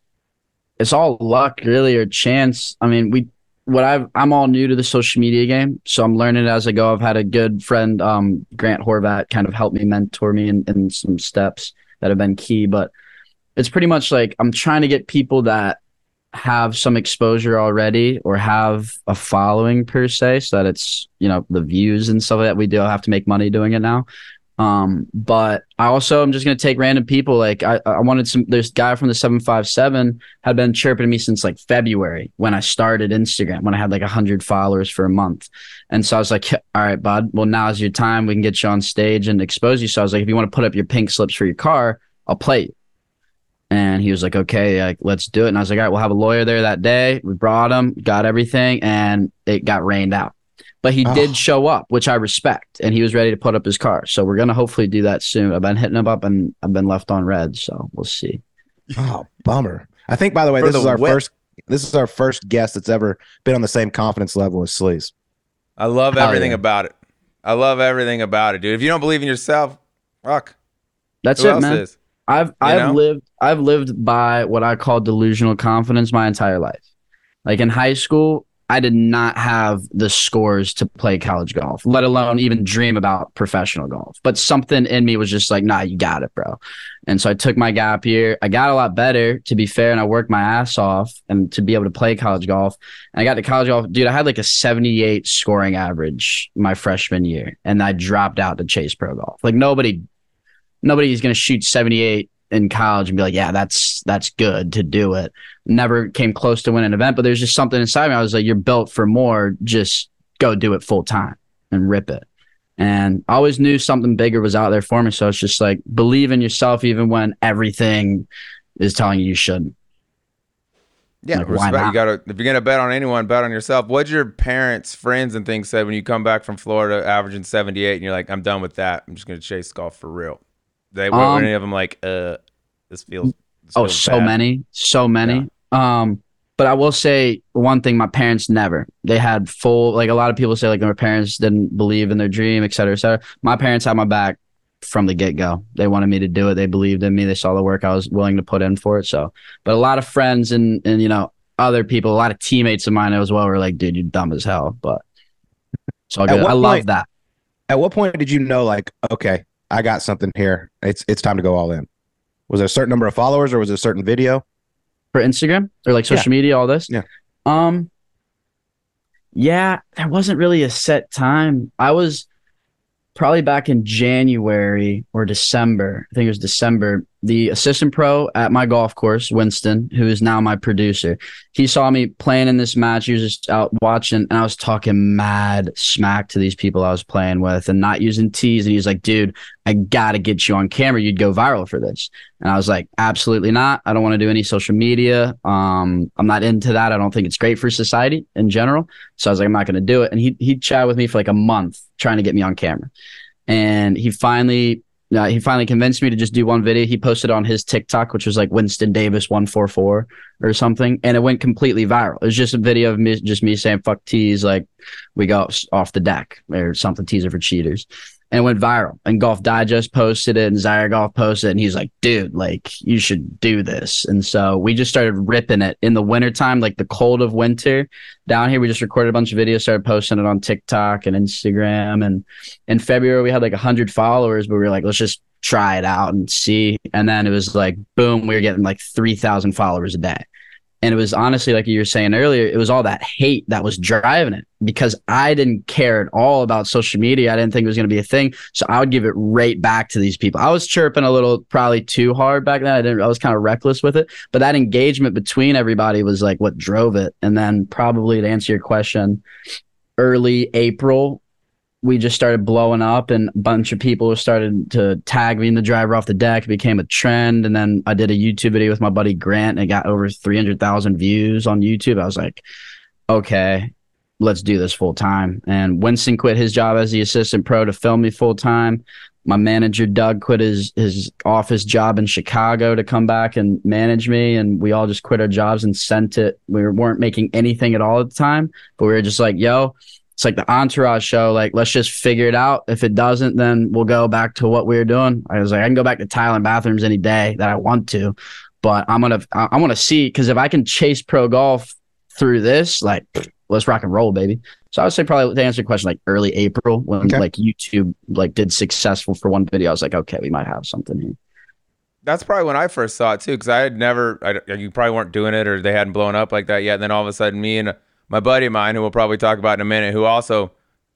it's all luck, really, or chance. I mean, we what I've I'm all new to the social media game, so I'm learning as I go. I've had a good friend, um, Grant Horvat, kind of help me, mentor me in, in some steps that have been key. But it's pretty much like I'm trying to get people that have some exposure already or have a following per se, so that it's, you know, the views and stuff that we do. I have to make money doing it now. Um, but I also am just going to take random people. Like I, I wanted some, there's a guy from the seven five seven had been chirping me since like February when I started Instagram, when I had like a hundred followers for a month. And so I was like, all right, bud, well, now's your time. We can get you on stage and expose you. So I was like, if you want to put up your pink slips for your car, I'll play you. And he was like, okay, like, let's do it. And I was like, all right, we'll have a lawyer there that day. We brought him, got everything, and it got rained out. But he oh. did show up, which I respect, and he was ready to put up his car. So we're going to hopefully do that soon. I've been hitting him up, and I've been left on red, so we'll see. Oh, bummer. I think, by the way, For this the is our whip. first This is our first guest that's ever been on the same confidence level as Sleaze. I love everything oh, yeah. about it. I love everything about it, dude. If you don't believe in yourself, fuck. That's Who it, man. Is? I've I've you know? lived I've lived by what I call delusional confidence my entire life. Like in high school, I did not have the scores to play college golf, let alone even dream about professional golf. But something in me was just like, nah, you got it, bro. And so I took my gap year. I got a lot better, to be fair, and I worked my ass off and to be able to play college golf. And I got to college golf. Dude, I had like a seventy-eight scoring average my freshman year, and I dropped out to chase pro golf. Like nobody Nobody's going to shoot seventy-eight in college and be like, yeah, that's that's good to do it. Never came close to winning an event, but there's just something inside me. I was like, you're built for more. Just go do it full time and rip it. And I always knew something bigger was out there for me. So it's just like, believe in yourself even when everything is telling you you shouldn't. Yeah, like, respect. You gotta, if you're going to bet on anyone, bet on yourself. What'd your parents, friends, and things say when you come back from Florida averaging seventy-eight and you're like, I'm done with that. I'm just going to chase golf for real? They weren't um, any of them like, uh, this feels. This oh, feels so bad. many, so many. Yeah. Um, But I will say one thing, my parents never. They had full, like a lot of people say, like my parents didn't believe in their dream, et cetera, et cetera. My parents had my back from the get-go. They wanted me to do it. They believed in me. They saw the work I was willing to put in for it. So, but a lot of friends and, and you know, other people, a lot of teammates of mine as well were like, dude, you're dumb as hell. But it's all good. I love point, that. At what point did you know, like, okay, I got something here. It's, it's time to go all in. Was there a certain number of followers or was it a certain video? For Instagram or like social yeah. media, all this? Yeah. Um, yeah, there wasn't really a set time. I was probably back in January or December. I think it was December. The assistant pro at my golf course, Winston, who is now my producer, he saw me playing in this match. He was just out watching, and I was talking mad smack to these people I was playing with and not using tees. And he was like, dude, I got to get you on camera. You'd go viral for this. And I was like, absolutely not. I don't want to do any social media. Um, I'm not into that. I don't think it's great for society in general. So I was like, I'm not going to do it. And he he chatted with me for like a month trying to get me on camera. And he finally... Uh, he finally convinced me to just do one video. He posted on his TikTok, which was like Winston Davis one four four or something. And it went completely viral. It was just a video of me, just me saying, fuck tees, like we got off the deck or something, teaser for cheaters. And it went viral. And Golf Digest posted it and Zyre Golf posted it. And he's like, dude, like you should do this. And so we just started ripping it in the wintertime, like the cold of winter down here. We just recorded a bunch of videos, started posting it on TikTok and Instagram. And in February, we had like one hundred followers, but we were like, let's just try it out and see. And then it was like, boom, we were getting like three thousand followers a day. And it was honestly, like you were saying earlier, it was all that hate that was driving it because I didn't care at all about social media. I didn't think it was going to be a thing. So I would give it right back to these people. I was chirping a little, probably too hard back then. I didn't, I was kind of reckless with it, but that engagement between everybody was like what drove it. And then probably to answer your question, early April, we just started blowing up and a bunch of people started to tag me in the driver off the deck. It became a trend. And then I did a YouTube video with my buddy Grant and it got over three hundred thousand views on YouTube. I was like, okay, let's do this full time. And Winston quit his job as the assistant pro to film me full time. My manager, Doug, quit his, his office job in Chicago to come back and manage me. And we all just quit our jobs and sent it. We weren't making anything at all at the time, but we were just like, yo, it's like the Entourage show. Like, let's just figure it out. If it doesn't, then we'll go back to what we were doing. I was like, I can go back to tiling bathrooms any day that I want to, but I'm going to, I want to see, because if I can chase pro golf through this, like, let's rock and roll, baby. So I would say probably to answer your question, like early April when okay. like YouTube like did successful for one video, I was like, okay, we might have something here. That's probably when I first saw it too. Cause I had never, I, you probably weren't doing it or they hadn't blown up like that yet. And then all of a sudden me and my buddy of mine, who we'll probably talk about in a minute, who also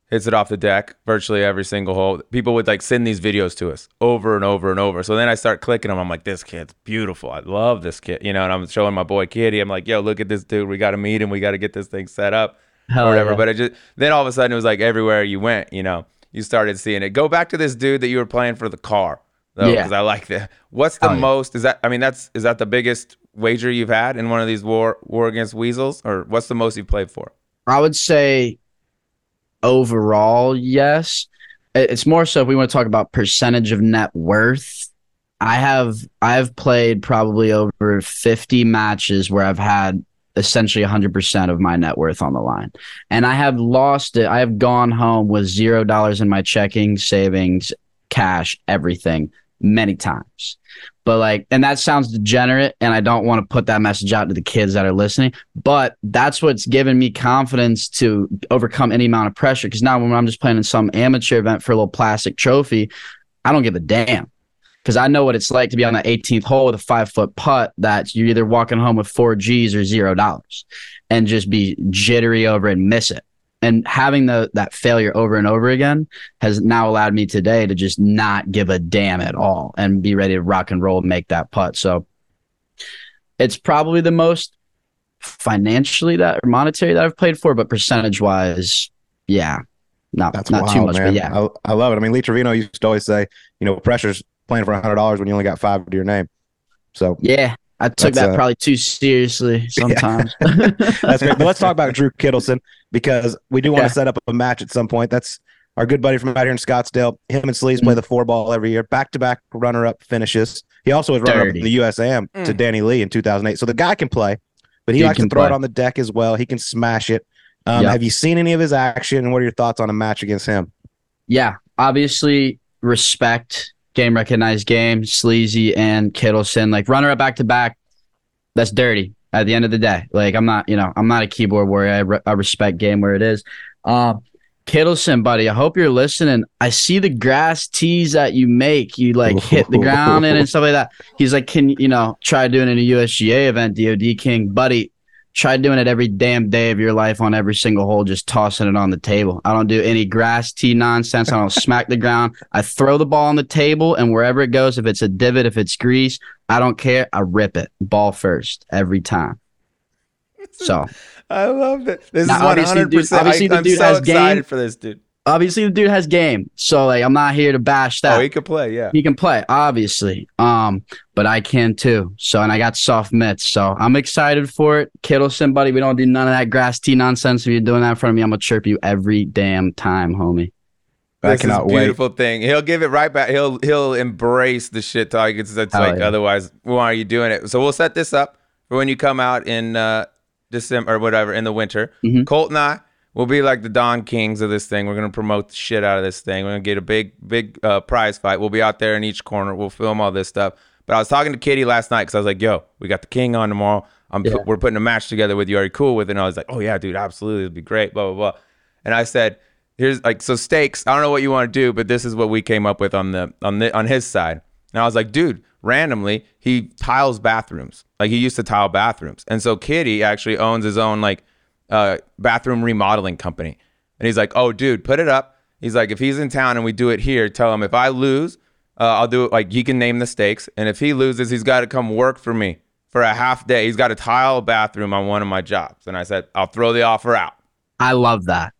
hits it off the deck virtually every single hole, people would like send these videos to us over and over and over. So then I start clicking them. I'm like, this kid's beautiful. I love this kid. You know, and I'm showing my boy Kitty. I'm like, yo, look at this dude. We got to meet him. We got to get this thing set up Hell or whatever. Yeah. But it just, then all of a sudden it was like everywhere you went, you know, you started seeing it. Go back to this dude that you were playing for the car. Though, yeah. Because I like that. What's the Hell most, yeah. is that, I mean, that's, is that the biggest wager you've had in one of these war war against weasels, or what's the most you've played for? I would say overall, yes. It's more so if we want to talk about percentage of net worth. I have I've played probably over fifty matches where I've had essentially one hundred percent of my net worth on the line. And I have lost it. I have gone home with zero dollars in my checking, savings, cash, everything many times. But like, and that sounds degenerate, and I don't want to put that message out to the kids that are listening, but that's what's given me confidence to overcome any amount of pressure. Because now when I'm just playing in some amateur event for a little plastic trophy, I don't give a damn. Because I know what it's like to be on that eighteenth hole with a five-foot putt that you're either walking home with four G's or zero dollars and just be jittery over and miss it. And having the that failure over and over again has now allowed me today to just not give a damn at all and be ready to rock and roll and make that putt. So it's probably the most financially that or monetary that I've played for, but percentage wise, yeah, not That's not wild, too much. Man. But yeah, I, I love it. I mean, Lee Trevino used to always say, you know, pressure's playing for a hundred dollars when you only got five to your name. So yeah. I took That's that a, probably too seriously sometimes. Yeah. That's great. But let's talk about Drew Kittleson, because we do want yeah. to set up a match at some point. That's our good buddy from out here in Scottsdale. Him and Sleaze mm. play the four ball every year. Back-to-back runner-up finishes. He also was runner-up in the U S A M mm. to Danny Lee in two thousand eight. So the guy can play. but he Dude likes to throw play. it on the deck as well. He can smash it. Um, yep. Have you seen any of his action? What are your thoughts on a match against him? Yeah, obviously respect, game recognized game, Sleazy and Kittleson, like runner up back to back. That's dirty at the end of the day. Like I'm not, you know, I'm not a keyboard warrior. I, re- I respect game where it is. Um, Kittleson, buddy, I hope you're listening. I see the grass tees that you make. You like hit the ground in and stuff like that. He's like, can you know, try doing it in a U S G A event, D O D King, buddy. Try doing it every damn day of your life on every single hole, just tossing it on the table. I don't do any grass tee nonsense. I don't smack the ground. I throw the ball on the table, and wherever it goes, if it's a divot, if it's grease, I don't care. I rip it. Ball first every time. So I love it. This now, is one hundred percent. I'm dude so has excited game. for this dude. Obviously, the dude has game. So like, I'm not here to bash that. Oh, he can play. Yeah, he can play. Obviously, um, but I can too. So and I got soft mitts. So I'm excited for it. Kittleson, buddy, we don't do none of that grass tee nonsense. If you're doing that in front of me, I'm gonna chirp you every damn time, homie. This I cannot is a beautiful wait. thing. He'll give it right back. He'll he'll embrace the shit talk. It's like yeah. otherwise, why are you doing it? So we'll set this up for when you come out in. Uh, December or whatever in the winter. Mm-hmm. Colt and I will be like the Don Kings of this thing. We're going to promote the shit out of this thing. We're going to get a big, big uh, prize fight. We'll be out there in each corner. We'll film all this stuff. But I was talking to Kitty last night because I was like, yo, we got the King on tomorrow. I'm yeah. We're putting a match together with you. Are you cool with it? And I was like, oh, yeah, dude, absolutely. It'd be great, blah, blah, blah. And I said, here's like, so stakes. I don't know what you want to do, but this is what we came up with on the on the, on his side. And I was like, dude, randomly, he tiles bathrooms. Like he used to tile bathrooms. And so Kitty actually owns his own like uh, bathroom remodeling company. And he's like, oh, dude, put it up. He's like, if he's in town and we do it here, tell him if I lose, uh, I'll do it. Like he can name the stakes. And if he loses, he's got to come work for me for a half day. He's got to tile a bathroom on one of my jobs. And I said, I'll throw the offer out. I love that.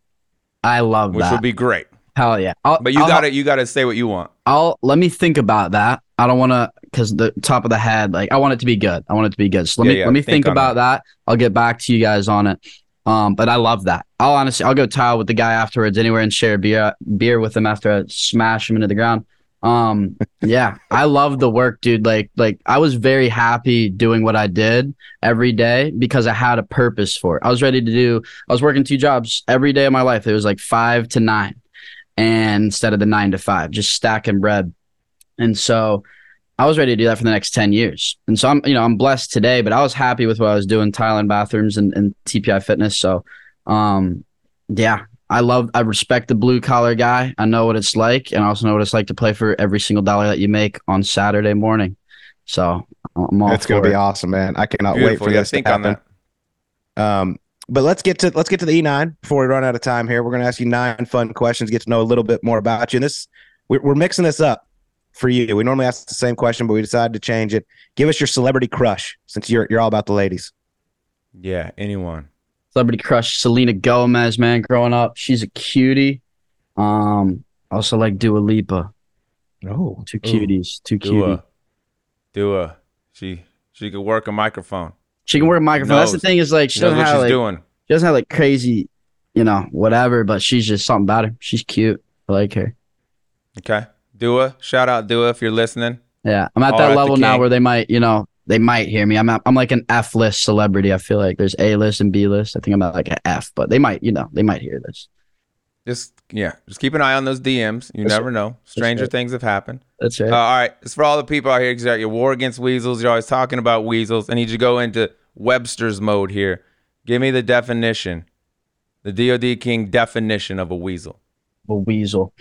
I love Which that. Which would be great. Hell yeah. I'll, but you got to you got to say what you want. I'll let me think about that. I don't want to, because the top of the head, like I want it to be good. I want it to be good. So let yeah, me yeah, let me think, think about that. I'll get back to you guys on it. Um, but I love that. I'll honestly, I'll go tile with the guy afterwards anywhere and share a beer beer with him after I smash him into the ground. Um, yeah, I love the work, dude. Like like I was very happy doing what I did every day because I had a purpose for it. I was ready to do. I was working two jobs every day of my life. It was like five to nine, and instead of the nine to five, just stacking bread. And so I was ready to do that for the next ten years. And so I'm, you know, I'm blessed today, but I was happy with what I was doing, tiling bathrooms and, and T P I fitness. So, um, yeah, I love, I respect the blue collar guy. I know what it's like. And I also know what it's like to play for every single dollar that you make on Saturday morning. So I'm all That's going to be awesome, man. I cannot Beautiful. wait for yeah, this think to happen. On that. Um, But let's get to let's get to the E nine before we run out of time here. We're going to ask you nine fun questions, get to know a little bit more about you. And this, we're, we're mixing this up for you. We normally ask the same question, but we decided to change it. Give us your celebrity crush, since you're you're all about the ladies. Yeah, anyone. Celebrity crush, Selena Gomez, man. Growing up, she's a cutie. Um, also like Dua Lipa. Oh, two cuties, Ooh. two cuties. Dua, she she could work a microphone. She can work a microphone. Knows. That's the thing is like she doesn't have like doing. she doesn't have like crazy, you know, whatever. But she's just something about her. She's cute. I like her. Okay, Dua, shout out Dua if you're listening. Yeah, I'm at All that level now where they might, you know, they might hear me. I'm at, I'm like an F list celebrity. I feel like there's A list and B list. I think I'm at like an F, but they might, you know, they might hear this. Just yeah, just keep an eye on those D Ms. You That's never right. know. Stranger right. things have happened. That's right. Uh, all right, it's for all the people out here. Because you're at your war against weasels. You're always talking about weasels. I need you to go into Webster's mode here. Give me the definition, the D O D King definition of a weasel. A weasel,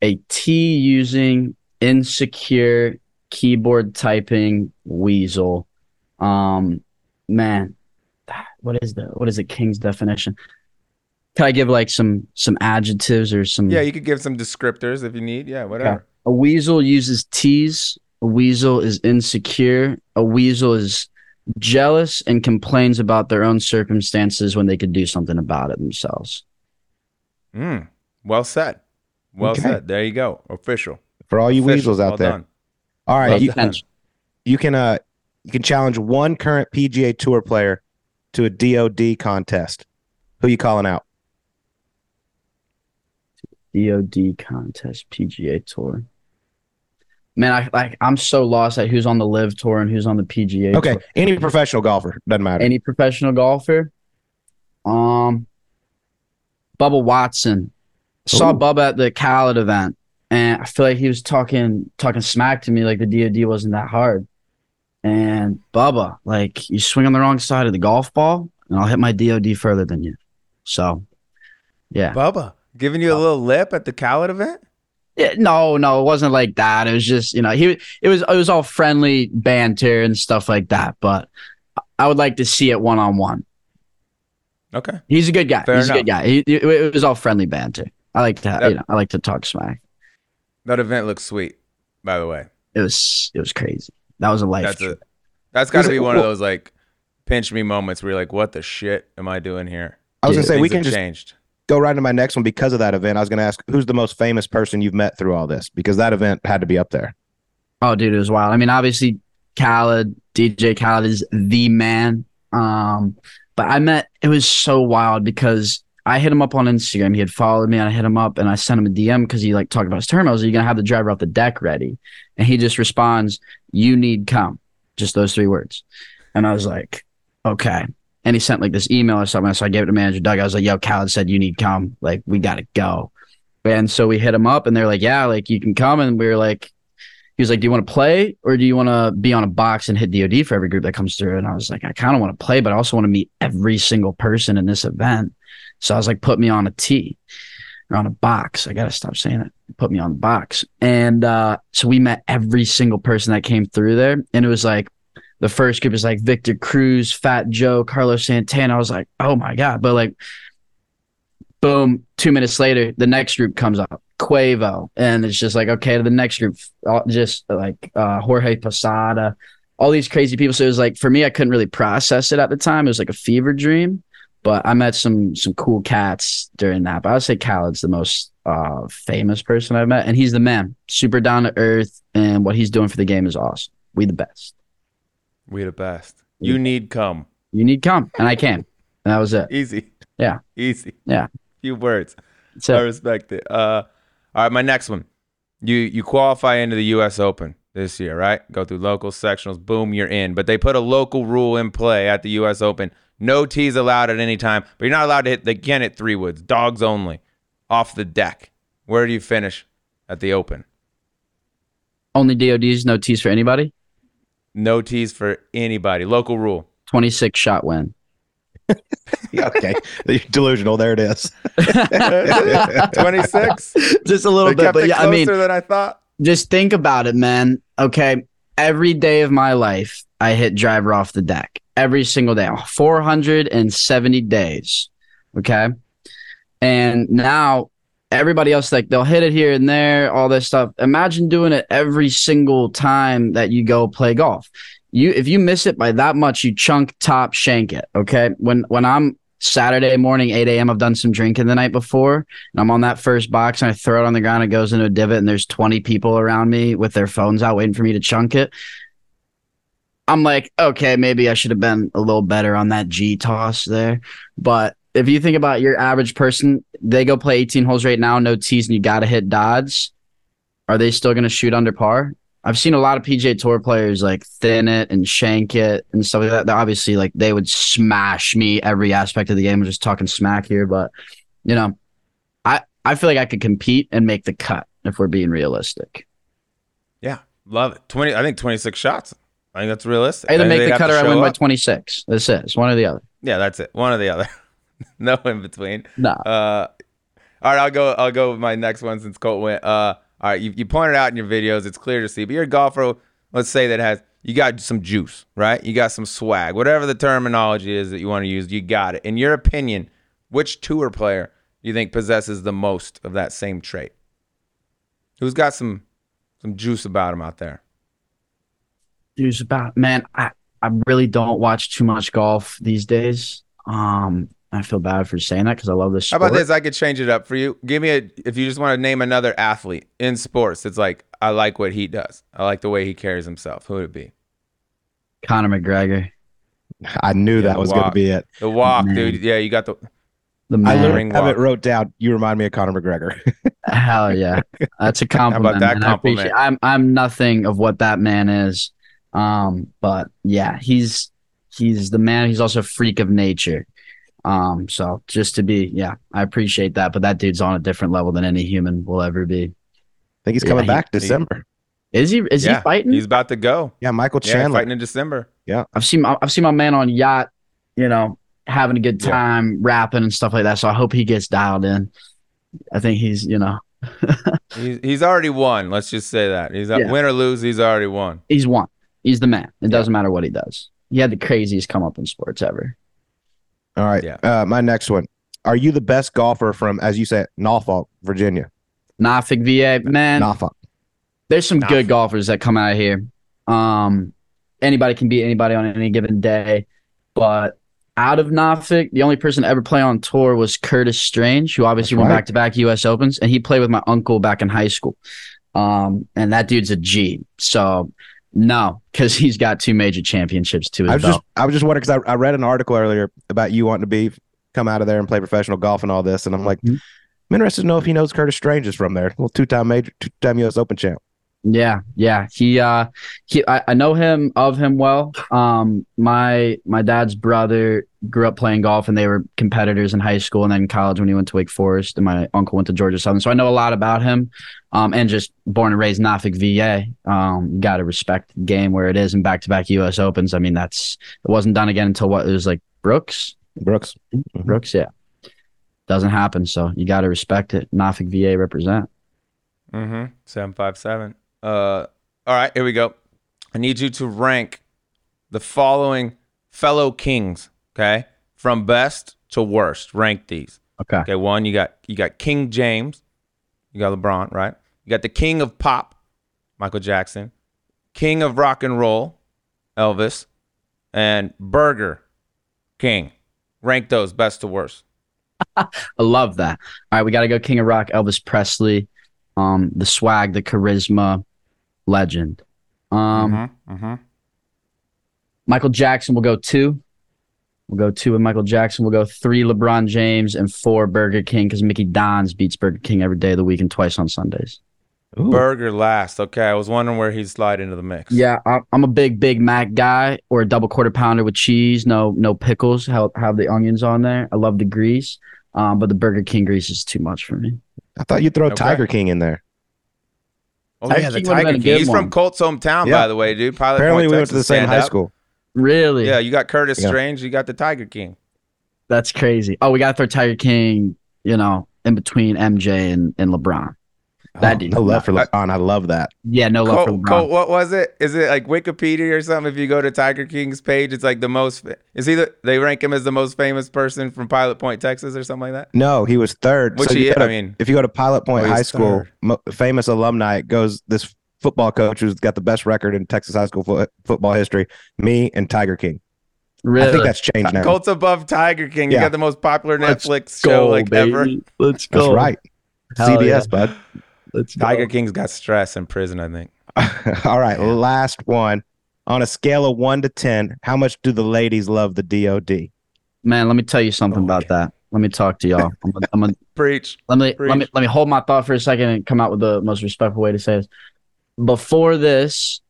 a T using insecure keyboard typing weasel. Um, man, what is the what is the King's definition? Can I give like some some adjectives or some? Yeah, you could give some descriptors if you need. Yeah, whatever. Yeah. A weasel uses T's. A weasel is insecure. A weasel is jealous and complains about their own circumstances when they could do something about it themselves. Mm, well said. Well okay. said. There you go. Official. For all you Official. weasels out well there. Done. All right. Well you, done. you can uh you can challenge one current P G A Tour player to a D O D contest. Who you calling out? D O D contest, P G A Tour. Man, I, like, I'm so lost at who's on the Live Tour and who's on the P G A. Okay, tour. Any professional golfer. Doesn't matter. Any professional golfer. Um, Bubba Watson. Ooh. Saw Bubba at the Khaled event, and I feel like he was talking talking smack to me like the D O D wasn't that hard. And Bubba, like, you swing on the wrong side of the golf ball, and I'll hit my D O D further than you. So, yeah. Bubba, giving you Bubba. a little lip at the Khaled event? Yeah, no, no, it wasn't like that. It was just, you know, he it was it was all friendly banter and stuff like that. But I would like to see it one on one. Okay, he's a good guy. Fair he's enough. a good guy. He, it, it was all friendly banter. I like to, that, you know, I like to talk smack. That event looked sweet, by the way. It was it was crazy. That was a life. That's a, that's got to be like, one well, of those like pinch me moments where you're like, what the shit am I doing here? I was Dude, gonna say we can just. Changed. Go right into my next one because of that event. I was going to ask, who's the most famous person you've met through all this? Because that event had to be up there. Oh, dude, it was wild. I mean, obviously, Khaled, D J Khaled is the man. Um, but I met, it was so wild because I hit him up on Instagram. He had followed me, and I hit him up, and I sent him a D M because he like talked about his term. I was like, you're going to have the driver off the deck ready. And he just responds, you need come. Just those three words. And I was like, okay. And he sent like this email or something. So I gave it to manager Doug. I was like, yo, Khaled said you need come. Like, we got to go. And so we hit him up and they're like, yeah, like you can come. And we were like, he was like, do you want to play or do you want to be on a box and hit D O D for every group that comes through? And I was like, I kind of want to play, but I also want to meet every single person in this event. So I was like, put me on a tee or on a box. I got to stop saying it. Put me on the box. And uh, so we met every single person that came through there. And it was like, the first group is like Victor Cruz, Fat Joe, Carlos Santana. I was like, oh my God. But like, boom, two minutes later, the next group comes up, Quavo. And it's just like, okay, to the next group, just like uh, Jorge Posada, all these crazy people. So it was like, for me, I couldn't really process it at the time. It was like a fever dream, but I met some some cool cats during that. But I would say Khaled's the most uh, famous person I've met. And he's the man, super down to earth. And what he's doing for the game is awesome. We the best. We the best. You need come. You need come. And I came. And that was it. Easy. Yeah. Easy. Yeah. Few words. I respect it. Uh, all right, my next one. You you qualify into the U S Open this year, right? Go through local sectionals. Boom, you're in. But they put a local rule in play at the U S Open. No tees allowed at any time. But you're not allowed to hit. They can't hit three woods. Dogs only. Off the deck. Where do you finish at the Open? Only D O Ds, no tees for anybody? No tees for anybody. Local rule. twenty-six shot win. Okay. You're delusional. There it is. twenty-six? Just a little they bit. Kept but it yeah, closer I mean, than I thought. Just think about it, man. Okay. Every day of my life, I hit driver off the deck. Every single day. four hundred seventy days. Okay. And now everybody else, like, they'll hit it here and there, all this stuff. Imagine doing it every single time that you go play golf. You, if you miss it by that much, you chunk, top, shank it, okay? When when I'm Saturday morning, eight a.m., I've done some drinking the night before, and I'm on that first box, and I throw it on the ground, it goes into a divot, and there's twenty people around me with their phones out waiting for me to chunk it. I'm like, okay, maybe I should have been a little better on that G toss there, but if you think about your average person, they go play eighteen holes right now, no tees, and you got to hit dods. Are they still going to shoot under par? I've seen a lot of P G A Tour players like thin it and shank it and stuff like that. They're obviously, like, they would smash me every aspect of the game. I'm just talking smack here, but you know, I, I feel like I could compete and make the cut if we're being realistic. Yeah, love it. twenty, I think twenty-six shots. I think that's realistic. Either make the cut or I win by twenty-six. That's it. It's one or the other. Yeah, that's it. One or the other. No in between. No. Uh, all right, I'll go. I'll go with my next one since Colt went. Uh, all right, you, you pointed out in your videos, it's clear to see. But you're a golfer. Let's say that has you got some juice, right? You got some swag, whatever the terminology is that you want to use. You got it. In your opinion, which tour player do you think possesses the most of that same trait? Who's got some some juice about him out there? Juice about man. I I really don't watch too much golf these days. Um. I feel bad for saying that because I love this sport. How about this? I could change it up for you. Give me a, if you just want to name another athlete in sports, it's like, I like what he does. I like the way he carries himself. Who would it be? Conor McGregor. I knew yeah, that was going to be it. The walk, the dude. Yeah, you got the... the I literally have it wrote down. You remind me of Conor McGregor. Hell yeah. That's a compliment. How about that man? compliment? I'm I'm nothing of what that man is. Um, but yeah, he's he's the man. He's also a freak of nature. Um, so just to be, yeah, I appreciate that. But that dude's on a different level than any human will ever be. I think he's coming yeah, back he, December. Is he? Is yeah, he fighting? He's about to go. Yeah, Michael Chandler yeah, fighting in December. Yeah, I've seen I've seen my man on yacht, you know, having a good time, yeah. rapping and stuff like that. So I hope he gets dialed in. I think he's, you know, he's he's already won. Let's just say that he's yeah. win or lose, he's already won. He's won. He's the man. It yeah. doesn't matter what he does. He had the craziest come up in sports ever. All right. Yeah. Uh, my next one. Are you the best golfer from, as you said, Norfolk, Virginia? Norfolk, V A, man. Norfolk. There's some Norfolk. good golfers that come out of here. Um, anybody can beat anybody on any given day. But out of Norfolk, the only person to ever play on tour was Curtis Strange, who obviously That's went right. back-to-back U S Opens. And he played with my uncle back in high school. Um, and that dude's a G. So... No, because he's got two major championships to his I was belt. Just, I was just wondering, because I, I read an article earlier about you wanting to be come out of there and play professional golf and all this, and I'm like, mm-hmm. I'm interested to know if he knows Curtis Strange is from there. Well, two-time major, two-time U S Open champ. Yeah, yeah, he, uh, he, I, I know him of him well. Um, my my dad's brother grew up playing golf, and they were competitors in high school, and then in college when he went to Wake Forest, and my uncle went to Georgia Southern. So I know a lot about him, um, and just born and raised Norfolk, V A. Um, you got to respect the game where it is, and back-to-back U S Opens. I mean, that's it wasn't done again until what it was like Brooks, Brooks, mm-hmm. Brooks. Yeah, doesn't happen. So you got to respect it. Norfolk, V A represent. Mm-hmm. seven five seven Uh, all right, here we go. I need you to rank the following fellow kings, okay? From best to worst, rank these. Okay. Okay, one, you got you got King James. You got LeBron, right? You got the king of pop, Michael Jackson. King of rock and roll, Elvis. And Burger King. Rank those best to worst. I love that. All right, we got to go King of Rock, Elvis Presley. Um, the swag, the charisma, legend. Um, mm-hmm, mm-hmm. Michael Jackson will go two. We'll go two with Michael Jackson. We'll go three LeBron James and four Burger King, because Mickey Don's beats Burger King every day of the week and twice on Sundays. Ooh. Burger last. Okay, I was wondering where he'd slide into the mix. Yeah, I, I'm a big Big Mac guy, or a double quarter pounder with cheese, no no pickles, have, have the onions on there. I love the grease, um, but the Burger King grease is too much for me. I thought you'd throw okay. Tiger King in there. Oh, Tiger yeah, the King Tiger King. He's one. From Colt's hometown, yeah. by the way, dude. Pilot Apparently, Point, we Texas, went to the same high up. school. Really? Yeah, you got Curtis yeah. Strange. You got the Tiger King. That's crazy. Oh, we got to throw Tiger King, you know, in between M J and, and LeBron. That oh, dude. No love for LeBron. I love that. Yeah, no Colt, love for LeBron. Colt, what was it? Is it like Wikipedia or something? If you go to Tiger King's page, it's like the most. Is he? The, they rank him as the most famous person from Pilot Point, Texas, or something like that. No, he was third. Which so he? To, I mean, if you go to Pilot Point oh, High School, mo- famous alumni goes this football coach who's got the best record in Texas high school fo- football history. Me and Tiger King. Really? I think that's changed now. Colt's above Tiger King. Yeah. You got the most popular Let's Netflix go, show like baby. ever. Let's go. That's right. Hell C B S, yeah. bud. Let's Tiger go. King's got stress in prison, I think. All right, last one. On a scale of one to ten, how much do the ladies love the D O D? Man, let me tell you something oh, about okay. that. Let me talk to y'all. I'm gonna, I'm gonna, Preach. Let me Preach. let me let me hold my thought for a second and come out with the most respectful way to say this. Before this,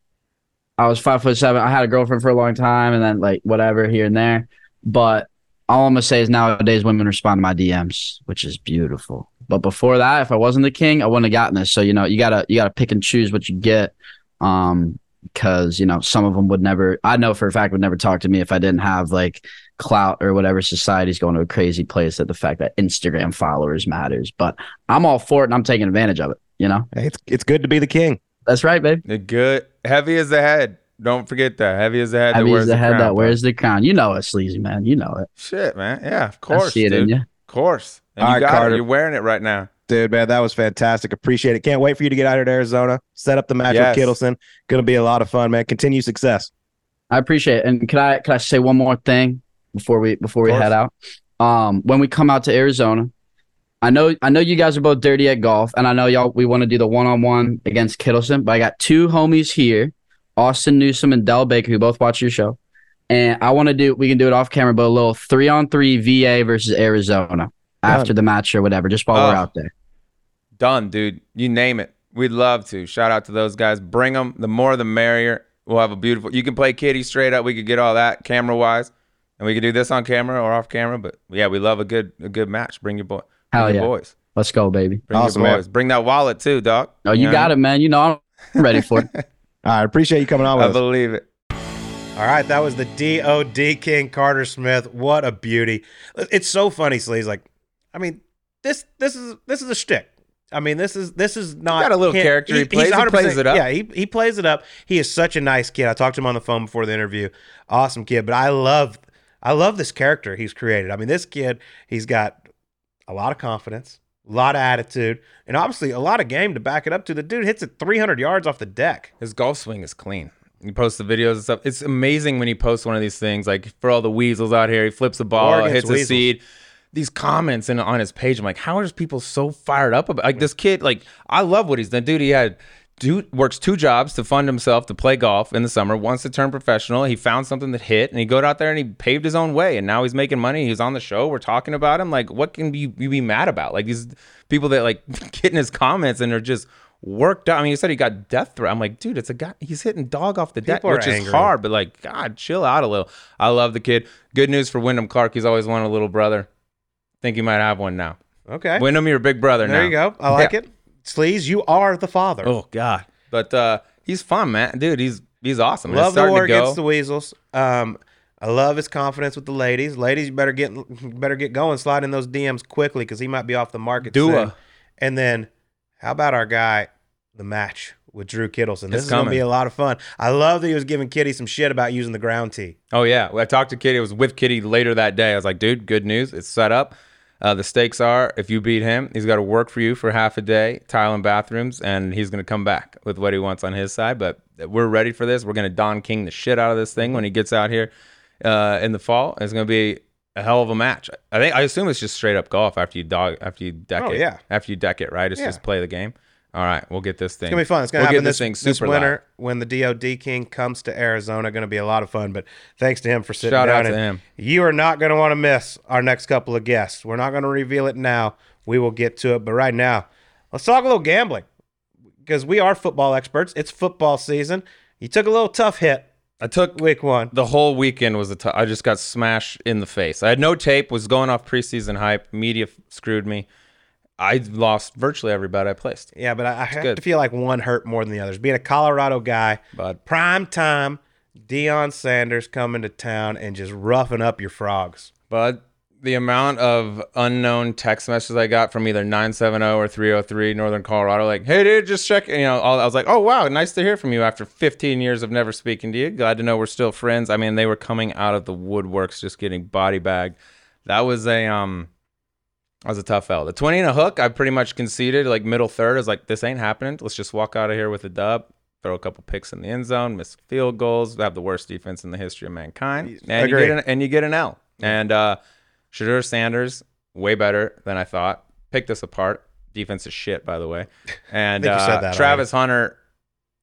I was five foot seven. I had a girlfriend for a long time, and then like whatever here and there. But all I'm gonna say is nowadays women respond to my D Ms, which is beautiful. But before that, if I wasn't the king, I wouldn't have gotten this. So, you know, you gotta you gotta pick and choose what you get, um, because, you know, some of them would never. I know for a fact would never talk to me if I didn't have like clout or whatever. Society's going to a crazy place that the fact that Instagram followers matters. But I'm all for it, and I'm taking advantage of it. You know, it's it's good to be the king. That's right, babe. The good heavy is the head. Don't forget that. Heavy is the head. Heavy that wears is the, the head crown, that wears the crown. You know it, sleazy man. You know it. Shit, man. Yeah, of course. I see it dude. in you. Of course. And All you right, got Carter. It. You're wearing it right now. Dude, man, that was fantastic. Appreciate it. Can't wait for you to get out here to Arizona. Set up the match yes. with Kittleson. Going to be a lot of fun, man. Continue success. I appreciate it. And can I can I say one more thing before we before we head out? Um, when we come out to Arizona, I know I know you guys are both dirty at golf, and I know y'all we want to do the one-on-one against Kittleson, but I got two homies here, Austin Newsom and Del Baker, who both watch your show. And I want to do, we can do it off camera, but a little three-on-three V A versus Arizona. After the match or whatever, just while uh, we're out there. done, dude. You name it. We'd love to. Shout out to those guys. Bring them. The more, the merrier. We'll have a beautiful... You can play kiddie straight up. We could get all that camera-wise. And we could do this on camera or off camera. But, yeah, we love a good a good match. Bring your boy. Hell yeah. Boys. Let's go, baby. Bring awesome, your boys. Man. Bring that wallet, too, dog. Oh, you, you know got it, man. You know I'm ready for it. All right. Appreciate you coming on with I us. I believe it. All right. That was the D O D King, Carter Smith. What a beauty. It's so funny, Sleaze. Like, I mean, this this is this is a shtick. I mean, this is this is not He's got a little him. character. He, he, plays, he plays it up. Yeah, he, he plays it up. He is such a nice kid. I talked to him on the phone before the interview. Awesome kid. But I love I love this character he's created. I mean, this kid, he's got a lot of confidence, a lot of attitude, and obviously a lot of game to back it up to. The dude hits it three hundred yards off the deck. His golf swing is clean. He posts the videos and stuff. It's amazing when he posts one of these things. Like, for all the weasels out here, he flips the ball, hits weasels. a seed. These comments in, on his page, I'm like, how are people so fired up about? Like, this kid, like, I love what he's done. Dude, he had, dude works two jobs to fund himself to play golf in the summer, wants to turn professional. He found something that hit, and he got out there and he paved his own way, and now he's making money. He's on the show. We're talking about him. Like, what can you, you be mad about? Like, these people that, like, get in his comments and are just worked out. I mean, he said he got death threat. I'm like, dude, it's a guy. He's hitting dog off the deck, which is hard, but, like, God, chill out a little. I love the kid. Good news for Wyndham Clark. He's always wanted a little brother. Think you might have one now. Okay. Wyndham, your big brother there now. There you go. I like yeah. it. Sleaze, you are the father. Oh, God. But uh, he's fun, man. Dude, he's he's awesome. Love the war against the weasels. Um, I love his confidence with the ladies. Ladies, you better get better get going. Slide in those D Ms quickly because he might be off the market soon. And then how about our guy, the match with Drew Kittleson? This it's is going to be a lot of fun. I love that he was giving Kitty some shit about using the ground tee. Oh, yeah. Well, I talked to Kitty. I was with Kitty later that day. I was like, dude, good news. It's set up. Uh, the stakes are, if you beat him, he's got to work for you for half a day, tile and bathrooms, and he's going to come back with what he wants on his side. But we're ready for this. We're going to Don King the shit out of this thing when he gets out here uh, in the fall. It's going to be a hell of a match. I think I assume it's just straight up golf after you dog after you deck oh, it. Yeah. After you deck it, right? It's yeah. just play the game. All right, we'll get this thing. It's going to be fun. It's going to we'll happen this, this, this winter loud. when the D O D King comes to Arizona. Going to be a lot of fun, but thanks to him for sitting Shout down. Shout out to him. You are not going to want to miss our next couple of guests. We're not going to reveal it now. We will get to it, but right now, let's talk a little gambling because we are football experts. It's football season. You took a little tough hit. I took week one. The whole weekend was a tough. I just got smashed in the face. I had no tape, was going off preseason hype. Media f- screwed me. I lost virtually every bet I placed. Yeah, but I, I have good. to feel like one hurt more than the others. Being a Colorado guy, but prime time, Deion Sanders coming to town and just roughing up your frogs. But the amount of unknown text messages I got from either nine seven zero or three oh three Northern Colorado, like, hey, dude, just check. You know, I was like, oh, wow, nice to hear from you after fifteen years of never speaking to you. Glad to know we're still friends. I mean, they were coming out of the woodworks just getting body bagged. That was a... um. I was a tough L. The twenty and a hook, I pretty much conceded, like middle third. I was like, this ain't happening. Let's just walk out of here with a dub, throw a couple picks in the end zone, miss field goals, have the worst defense in the history of mankind. And you, get an, and you get an L. And uh, Shadur Sanders, way better than I thought. Picked us apart. Defense is shit, by the way. And uh, that, Travis right? Hunter,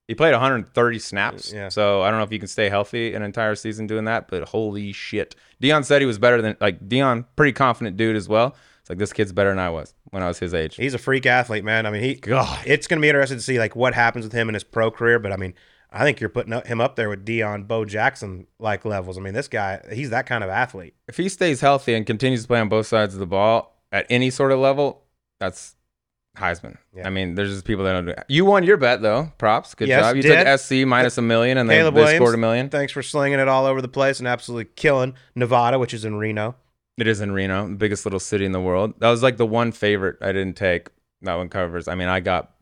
he played one hundred thirty snaps. Yeah. So I don't know if you can stay healthy an entire season doing that, but holy shit. Deion said he was better than, like, Deion, pretty confident dude as well. Like, this kid's better than I was when I was his age. He's a freak athlete, man. I mean, he. God. It's going to be interesting to see, like, what happens with him in his pro career. But, I mean, I think you're putting him up there with Deion, Bo Jackson-like levels. I mean, this guy, he's that kind of athlete. If he stays healthy and continues to play on both sides of the ball at any sort of level, that's Heisman. Yeah. I mean, there's just people that don't do it. You won your bet, though. Props. Good yes, job. You did. took S C minus a million, and they, they scored a million. Thanks for slinging it all over the place and absolutely killing Nevada, which is in Reno. It is in Reno, the biggest little city in the world. That was like the one favorite I didn't take. That one covers. I mean, I got,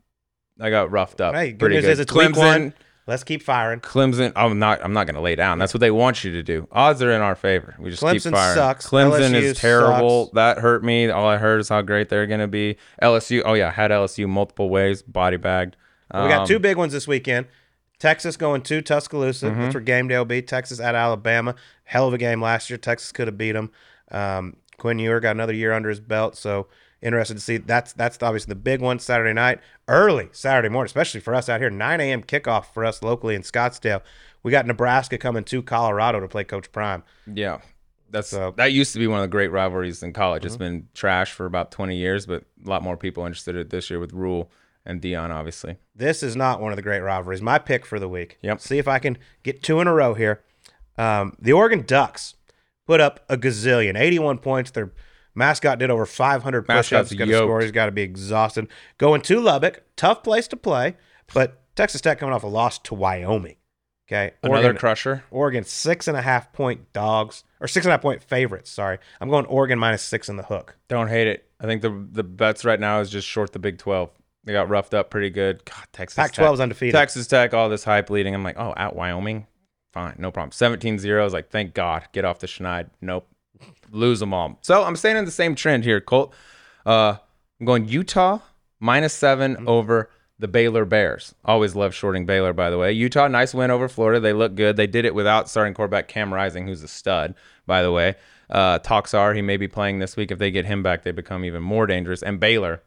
I got roughed up. Hey, good news is it's week one. Let's keep firing. Clemson. I'm not. I'm not going to lay down. That's what they want you to do. Odds are in our favor. We just Clemson keep firing. Sucks. Clemson L S U is terrible. Sucks. That hurt me. All I heard is how great they're going to be. L S U. Oh yeah, had L S U multiple ways. Body bagged. Um, we got two big ones this weekend. Texas going to Tuscaloosa. Mm-hmm. That's where game day will be. Texas at Alabama. Hell of a game last year. Texas could have beat them. Um, Quinn Ewers got another year under his belt, so interested to see. That's that's obviously the big one Saturday night, early Saturday morning, especially for us out here. nine a.m. kickoff for us locally in Scottsdale. We got Nebraska coming to Colorado to play Coach Prime. Yeah, That's so, that used to be one of the great rivalries in college. Mm-hmm. It's been trash for about twenty years, but a lot more people interested in it this year with Rule and Deion, obviously. This is not one of the great rivalries. My pick for the week. Yep. See if I can get two in a row here. Um, the Oregon Ducks put up a gazillion, eighty-one points. Their mascot did over five hundred push-ups. He's got to score. He's got to be exhausted. Going to Lubbock, tough place to play, but Texas Tech coming off a loss to Wyoming. Okay, Oregon, another crusher. Oregon six and a half point dogs or six and a half point favorites. Sorry, I'm going Oregon minus six in the hook. Don't hate it. I think the the bets right now is just short the Big twelve. They got roughed up pretty good. God, Texas Pac twelve Tech is undefeated. Texas Tech, all this hype leading. I'm like, oh, at Wyoming, fine, no problem. seventeen zero. I was like, thank God, get off the schneid. Nope, lose them all. So I'm staying in the same trend here, Colt. Uh, I'm going Utah minus seven mm-hmm. over the Baylor Bears. Always love shorting Baylor, by the way. Utah, nice win over Florida. They look good. They did it without starting quarterback Cam Rising, who's a stud, by the way. Uh, talks are he may be playing this week. If they get him back, they become even more dangerous. And Baylor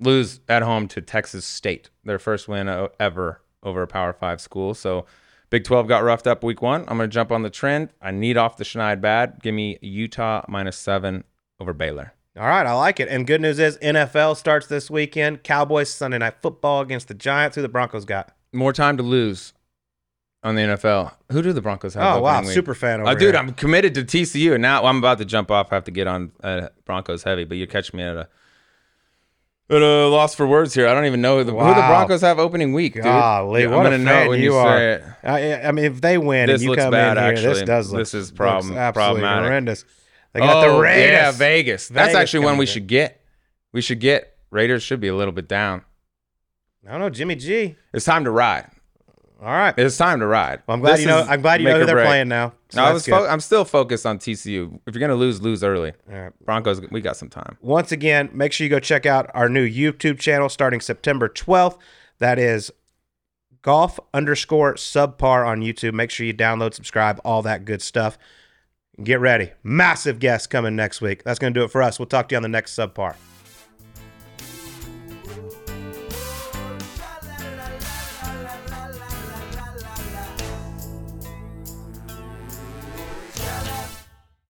lose at home to Texas State, their first win ever over a Power Five school. So Big twelve got roughed up week one. I'm going to jump on the trend. I need off the schneid bad. Give me Utah minus seven over Baylor. All right, I like it. And good news is N F L starts this weekend. Cowboys Sunday Night Football against the Giants. Who the Broncos got? More time to lose on the N F L. Who do the Broncos have? Oh, wow, super fan over oh, dude, here. I'm committed to T C U, and now I'm about to jump off. I have to get on uh, Broncos heavy, but you catch me at a, at a loss for words here. I don't even know who the, wow. who the Broncos have opening week, dude. Golly, yeah, what I'm going to know when you, you are. Say it. I, I mean, if they win this and you come bad, in here, actually. This does look This is problem, absolutely horrendous. They got oh, the Raiders. Yeah, Vegas. Vegas That's actually one we should get. We should get. Raiders should be a little bit down. I don't know, Jimmy G. It's time to ride. All right. It's time to ride. Well, I'm glad this you know I'm glad you know who they're break. playing now. So no, I was fo- I'm still focused on T C U. If you're going to lose, lose early. All right. Broncos, we got some time. Once again, make sure you go check out our new YouTube channel starting September twelfth. That is golf underscore subpar on YouTube. Make sure you download, subscribe, all that good stuff. Get ready. Massive guests coming next week. That's going to do it for us. We'll talk to you on the next subpar.